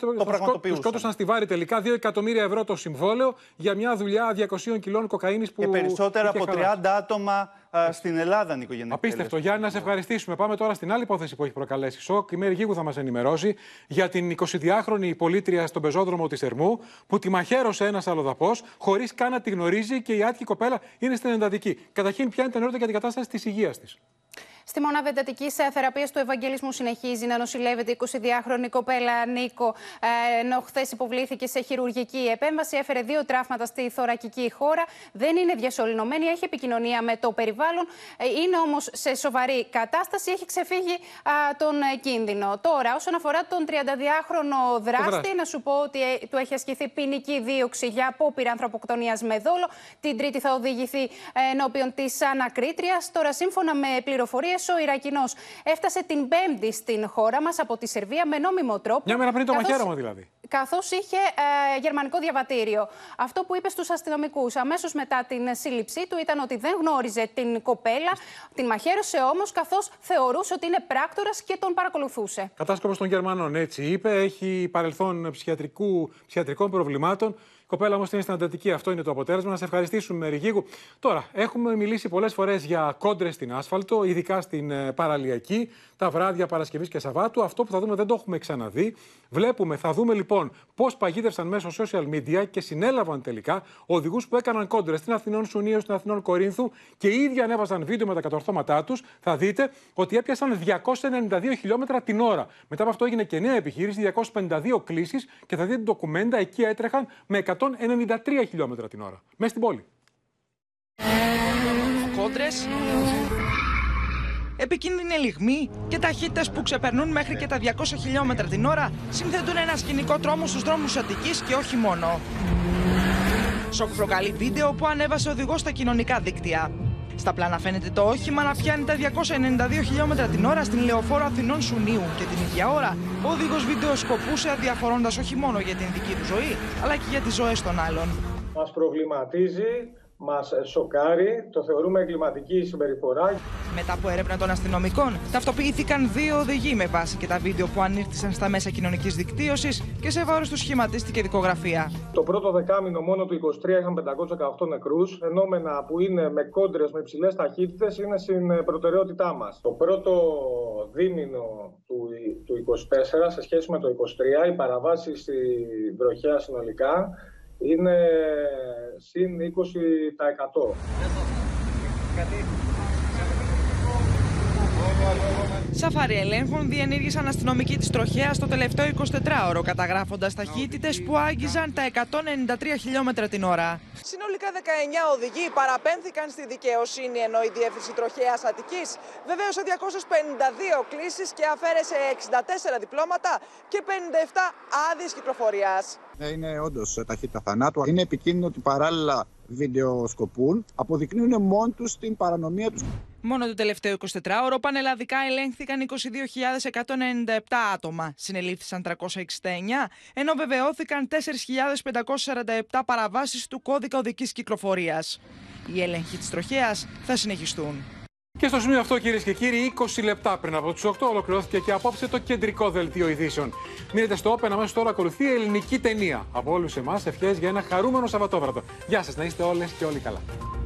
το, το πραγματοποιούσαν. Σκότωσαν στη Βάρη τελικά δύο εκατομμύρια ευρώ το συμβόλαιο για μια δουλειά διακοσίων κιλών κοκαίνης που. Και περισσότερα από χαλάσει. τριάντα άτομα α, στην Ελλάδα, Νικογεννή. Απίστευτο. Γιάννη, να σε ευχαριστήσουμε. Πάμε τώρα στην άλλη υπόθεση που έχει προκαλέσει σοκ. Η Μέρη Γίγου θα μας ενημερώσει για την εικοσιδυάχρονη πολίτρια στον πεζόδρομο της Ερμού που τη μαχαίρωσε ένας αλλοδαπός χωρίς καν να τη γνωρίζει και η άτυχη κοπέλα είναι στην εντατική. Καταρχήν, ποια είναι τα νεότερα για την κατάσταση της υγείας της. Στη μονάδα εντατικής θεραπείας του Ευαγγελισμού συνεχίζει να νοσηλεύεται η εικοσιδυάχρονη κοπέλα Νίκο, ενώ χθες υποβλήθηκε σε χειρουργική επέμβαση. Έφερε δύο τραύματα στη θωρακική χώρα. Δεν είναι διασωληνωμένη, έχει επικοινωνία με το περιβάλλον. Είναι όμως σε σοβαρή κατάσταση, έχει ξεφύγει τον κίνδυνο. Τώρα, όσον αφορά τον τριανταδυάχρονο δράστη, να σου πω ότι του έχει ασκηθεί ποινική δίωξη για απόπειρα ανθρωποκτονίας με δόλο. Την Τρίτη θα οδηγηθεί ενώπιον της ανακρίτριας. Τώρα, σύμφωνα με πληροφορίες, ο Ιρακινός έφτασε την Πέμπτη στην χώρα μας από τη Σερβία με νόμιμο τρόπο. Μια μέρα πριν το καθώς... μαχαίρωμα, δηλαδή. Καθώς είχε ε, γερμανικό διαβατήριο. Αυτό που είπε στους αστυνομικούς αμέσως μετά την σύλληψή του ήταν ότι δεν γνώριζε την κοπέλα, την μαχαίρωσε όμως, καθώς θεωρούσε ότι είναι πράκτορας και τον παρακολουθούσε. Κατάσκοπος των Γερμανών, έτσι είπε, έχει παρελθόν ψυχιατρικών προβλημάτων. Η κοπέλα όμως είναι στην αντατική. Αυτό είναι το αποτέλεσμα. Να σε ευχαριστήσουμε, Ριγίγου. Τώρα, έχουμε μιλήσει πολλές φορές για κόντρες στην άσφαλτο, ειδικά στην παραλιακή, τα βράδια Παρασκευής και Σαββάτου. Αυτό που θα δούμε δεν το έχουμε ξαναδεί. Βλέπουμε, θα δούμε λοιπόν πώς παγίδευσαν μέσω social media και συνέλαβαν τελικά οδηγούς που έκαναν κόντρες στην Αθηνών Σουνίου, στην Αθηνών Κορίνθου και οι ίδιοι ανέβασαν βίντεο με τα κατορθώματά τους. Θα δείτε ότι έπιασαν διακόσια ενενήντα δύο χιλιόμετρα την ώρα. Μετά από αυτό έγινε και νέα επιχείρηση, διακόσιες πενήντα δύο κλήσεις και θα δείτε ντοκουμέντα. Εκεί έτρεχαν με εκατόν ενενήντα τρία χιλιόμετρα την ώρα, μέσα στην πόλη. Κόντρες, επικίνδυνοι λιγμοί και ταχύτητες που ξεπερνούν μέχρι και τα διακόσια χιλιόμετρα την ώρα συνθέτουν ένα σκηνικό τρόμο στους δρόμους Αττικής και όχι μόνο. Σοκ προκαλεί βίντεο που ανέβασε ο οδηγός στα κοινωνικά δίκτυα. Στα πλάνα φαίνεται το όχημα να πιάνει τα διακόσια ενενήντα δύο χιλιόμετρα την ώρα στην λεωφόρο Αθηνών Σουνίου και την ίδια ώρα ο οδηγός βιντεοσκοπούσε αδιαφορώντας όχι μόνο για την δική του ζωή αλλά και για τις ζωές των άλλων. Μας προβληματίζει, μας σοκάρει, το θεωρούμε εγκληματική συμπεριφορά. Μετά από έρευνα των αστυνομικών, ταυτοποιήθηκαν δύο οδηγοί με βάση και τα βίντεο που ανήρθησαν στα μέσα κοινωνικής δικτύωσης και σε βάρος του σχηματίστηκε δικογραφία. Το πρώτο δεκάμηνο μόνο του είκοσι τρία είχαν πεντακόσιους δεκαοκτώ νεκρούς. Φαινόμενα που είναι με κόντρες με υψηλές ταχύτητες είναι στην προτεραιότητά μας. Το πρώτο δίμηνο του, του είκοσι τέσσερα σε σχέση με το είκοσι τρία, οι παραβάσεις στη βροχιά συνολικά είναι συν είκοσι τοις εκατό. Σαφάρι ελέγχων διενήργησαν αστυνομικοί της Τροχέας το τελευταίο εικοσιτετράωρο, καταγράφοντας ταχύτητες που άγγιζαν τα εκατόν ενενήντα τρία χιλιόμετρα την ώρα. Συνολικά δεκαεννιά οδηγοί παραπέμφθηκαν στη δικαιοσύνη, ενώ η Διεύθυνση Τροχέας Αττικής βεβαίωσε διακόσιες πενήντα δύο κλήσεις και αφαίρεσε εξήντα τέσσερα διπλώματα και πενήντα επτά άδειες κυκλοφορίας. Είναι όντως ταχύτητα θανάτου. Είναι επικίνδυνο ότι παράλληλα βιντεοσκοπούν, αποδεικνύουν μόνοι τους την παρανομία τους. Μόνο το τελευταίο εικοσιτετράωρο πανελλαδικά ελέγχθηκαν είκοσι δύο χιλιάδες εκατόν ενενήντα επτά άτομα. Συνελήφθησαν τριακόσια εξήντα εννέα, ενώ βεβαιώθηκαν τέσσερις χιλιάδες πεντακόσιες σαράντα επτά παραβάσεις του κώδικα οδικής κυκλοφορίας. Οι έλεγχοι της Τροχέας θα συνεχιστούν. Και στο σημείο αυτό, κυρίες και κύριοι, είκοσι λεπτά πριν από τις οκτώ ολοκληρώθηκε και απόψε το κεντρικό δελτίο ειδήσεων. Μείνετε στο Open, αμέσως τώρα ακολουθεί η ελληνική ταινία. Από όλους εμάς ευχές για ένα χαρούμενο Σαββατόβραδο. Γεια σας, να είστε όλες και όλοι καλά.